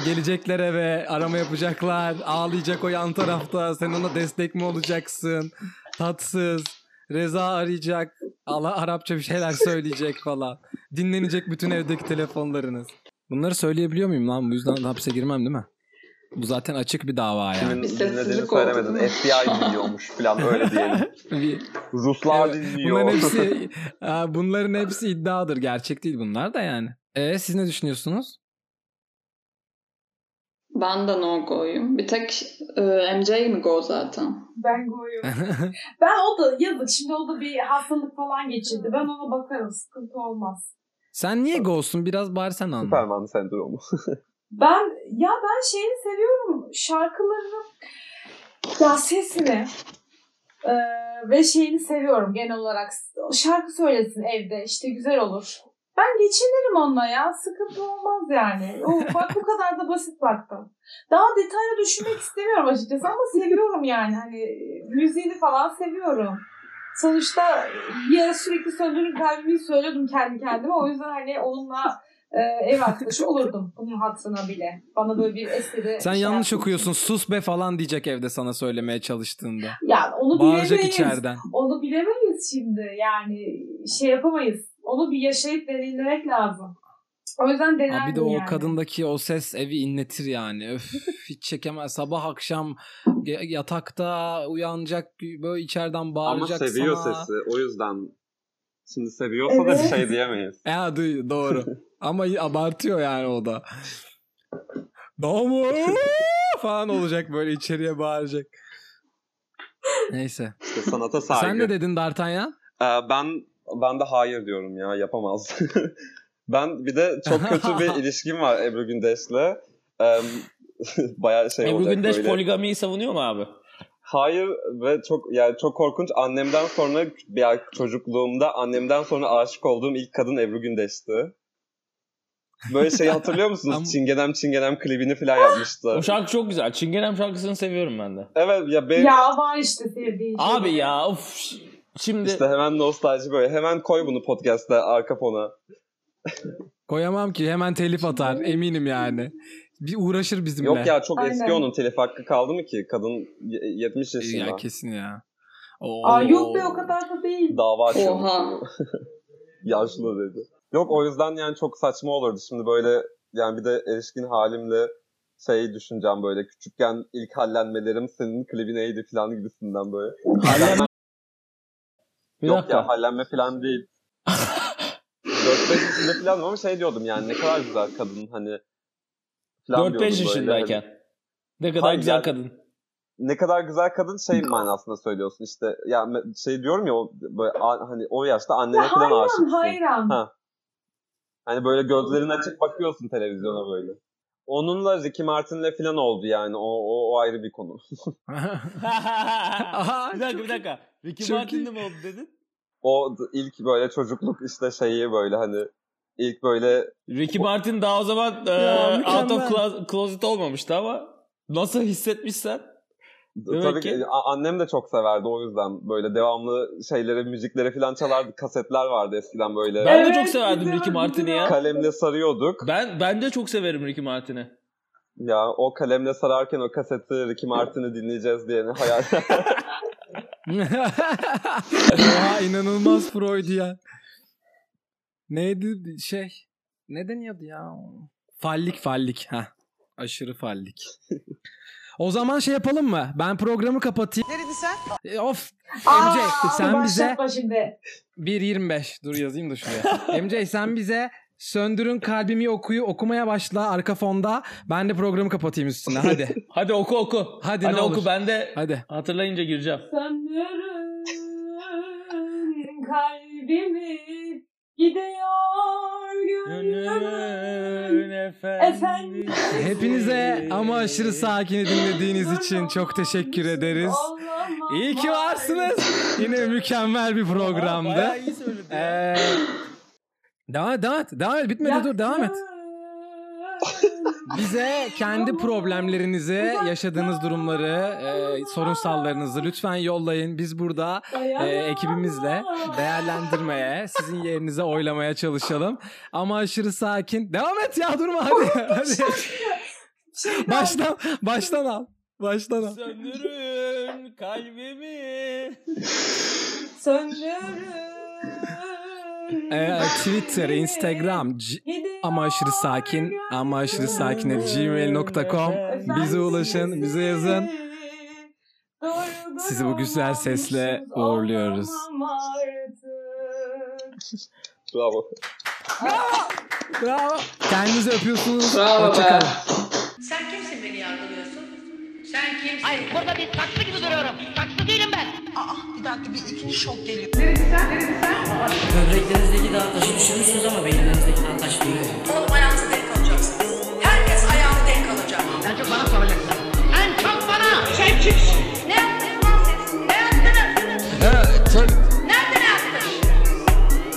Gelecekler eve, arama yapacaklar, ağlayacak o yan tarafta, sen ona destek mi olacaksın? Tatsız. Reza arayacak, Arapça bir şeyler söyleyecek falan. Dinlenecek bütün evdeki telefonlarınız. Bunları söyleyebiliyor muyum lan? Bu yüzden hapse girmem değil mi? Bu zaten açık bir dava yani. Bir sessizlik oldu. FBI dinliyormuş falan öyle diyelim. Ruslar dinliyor. Bunların hepsi iddiadır. Gerçek değil bunlar da yani. Siz ne düşünüyorsunuz? Ben de no go'yum. Bir tek MC mi go zaten? Ben go'yum. Ben o da yazık. Şimdi o da bir hastalık falan geçirdi. Ben ona bakarım. Sıkıntı olmaz. Sen niye go'sun? Biraz bari sen anla. Süperman sendromu. Ben şeyini seviyorum. Şarkılarının ya sesini ve şeyini seviyorum genel olarak. Şarkı söylesin evde. İşte güzel olur. Ben geçinirim onunla ya. Sıkıntı olmaz yani. Bak bu kadar da basit baktım. Daha detaylı düşünmek istemiyorum açıkçası ama seviyorum yani. Hani müziğini falan seviyorum. Sonuçta bir ara sürekli söndürün kalbimi söylüyordum kendi kendime. O yüzden hani onunla ev arkadaşı olurdum. Bunun hatırına bile. Bana böyle bir eseri... Sen şey yanlış yaptım. Okuyorsun. Sus be falan diyecek evde sana söylemeye çalıştığında. Yani onu bağıracak bilemeyiz. İçeriden. Onu bilemeyiz şimdi. Yani şey yapamayız. Onu bir yaşayıp deneyimlemek lazım. O yüzden denerdim yani. Abi de o yani. Kadındaki o ses evi inletir yani. Öf, hiç çekemez. Sabah akşam yatakta uyanacak böyle içeriden bağıracak sana. Ama seviyor sana. Sesi. O yüzden şimdi seviyorsa evet. Da bir şey diyemeyiz. Doğru. Ama abartıyor yani o da. Damu falan olacak böyle içeriye bağıracak. Neyse. İşte sanata saygı. Sen ne dedin D'Artagnan? Ben de hayır diyorum ya, yapamaz. Ben bir de çok kötü bir ilişkim var Ebru Gündeş'le. Bayağı şey Ebru olacak Gündeş böyle. Ebru Gündeş poligamiyi savunuyor mu abi? Hayır ve çok korkunç. Annemden sonra çocukluğumda annemden sonra aşık olduğum ilk kadın Ebru Gündeş'ti. Böyle şeyi hatırlıyor musunuz? Çingenem klibini falan yapmıştı. O şarkı çok güzel. Çingenem şarkısını seviyorum ben de. Evet ya ben... Ya var işte sevdiğim. Abi ya of... Şimdi... İşte hemen nostalji böyle. Hemen koy bunu podcast'ta arka fona. Koyamam ki, hemen telif atar eminim yani. Bir uğraşır bizimle. Yok ya çok eski onun telif hakkı kaldı mı ki? Kadın 70 yaşında. Ya kesin ya. Oo. Aa yok be o kadar da değil. Dava açıyormuş. Yaşlı dedi. Yok o yüzden yani çok saçma olurdu şimdi böyle yani bir de erişkin halimle şey düşüneceğim böyle küçükken ilk hallenmelerim senin klibi neydi falan gibisinden böyle. Yok ya hallenme falan değil. 4-5 yaşında falan ama şey diyordum yani ne kadar güzel kadın hani. 4-5 yaşındayken. Hani. Ne kadar güzel yani, kadın. Ne kadar güzel kadın şey manasında söylüyorsun işte. Ya şey diyorum ya o, böyle, hani o yaşta annene falan aşıksın. Hayran. Ha. Hani böyle gözlerin açık bakıyorsun televizyona böyle. Onunla Ricky Martin'le falan oldu yani o ayrı bir konu. Bir dakika. Ricky Martin'le mi oldu dedin? O ilk böyle çocukluk işte şeyi böyle hani ilk böyle... Ricky Martin daha o zaman out of closet olmamıştı ama nasıl hissetmişsen? Tabii ki annem de çok severdi o yüzden böyle devamlı şeylere müziklere falan çalardı kasetler vardı eskiden böyle. Ben de çok severdim Ricky Martin'i ya. Kalemle sarıyorduk. Ben de çok severim Ricky Martin'i. Ya o kalemle sararken o kaseti Ricky Martin'i dinleyeceğiz diye hayal. Oha inanılmaz Freud ya. Neydi şey? Ne deniyordu ya? Fallik. Heh. Aşırı fallik. O zaman şey yapalım mı? Ben programı kapatayım. Nerede sen? Of. MC sen bize 1.25 dur yazayım da şuraya. MC sen bize Söndürün Kalbimi okumaya başla arka fonda. Ben de programı kapatayım üstüne hadi. Hadi oku. Hadi oku ben de hadi. Hatırlayınca gireceğim. Söndürün kalbimi gidiyor gönlümün efendim. Hepinize ama aşırı sakin dinlediğiniz için çok teşekkür ederiz. İyi ki varsınız. Yine mükemmel bir programdı. Bayağı iyi söyledin ya. Devam et. Bitmedi dur. Devam et. Bize kendi problemlerinizi, yaşadığınız durumları, sorunsallarınızı lütfen yollayın. Biz burada ekibimizle değerlendirmeye, sizin yerinize oylamaya çalışalım. Ama aşırı sakin. Devam et ya, durma hadi. Hadi. Baştan al. Söndürün kalbimi. Söndürün. Twitter, Instagram ama aşırı sakin, gmail.com. Bize ulaşın, bize yazın. Sizi bu güzel sesle uğurluyoruz. Bravo. Bravo. Kendinizi öpüyorsunuz. Bravo. Hoşçakalın. Sen kimsin beni yargılıyorsun? Sen kimsin? Hayır, burada bir saksı gibi duruyorum. Saksı değilim ben. Aa, bir dakika, bir ikinci şok geliyor. Neresi sen? Böbreklerinizdeki dağ taşı düşürmüşsünüz ama beyninizdeki dağ taşı değil. Oğlum, ayağınızı denk alacaksın. Herkes ayağını denk alacak. En çok bana soracaksın. En çok bana! Sen kimsin? Ne yaptınız lan siz? Ne yaptınız? Nereden yaptınız?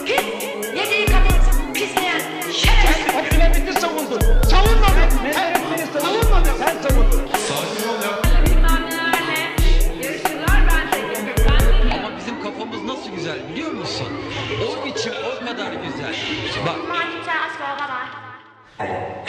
Pis, yediği kadın, pisleyen, şerefsiz. Sen akıbetini savundun. Savunmadın. Ne dersiniz? Savunmadın. Sen savundun. Biliyor musun? O biçim o kadar güzel. Bak.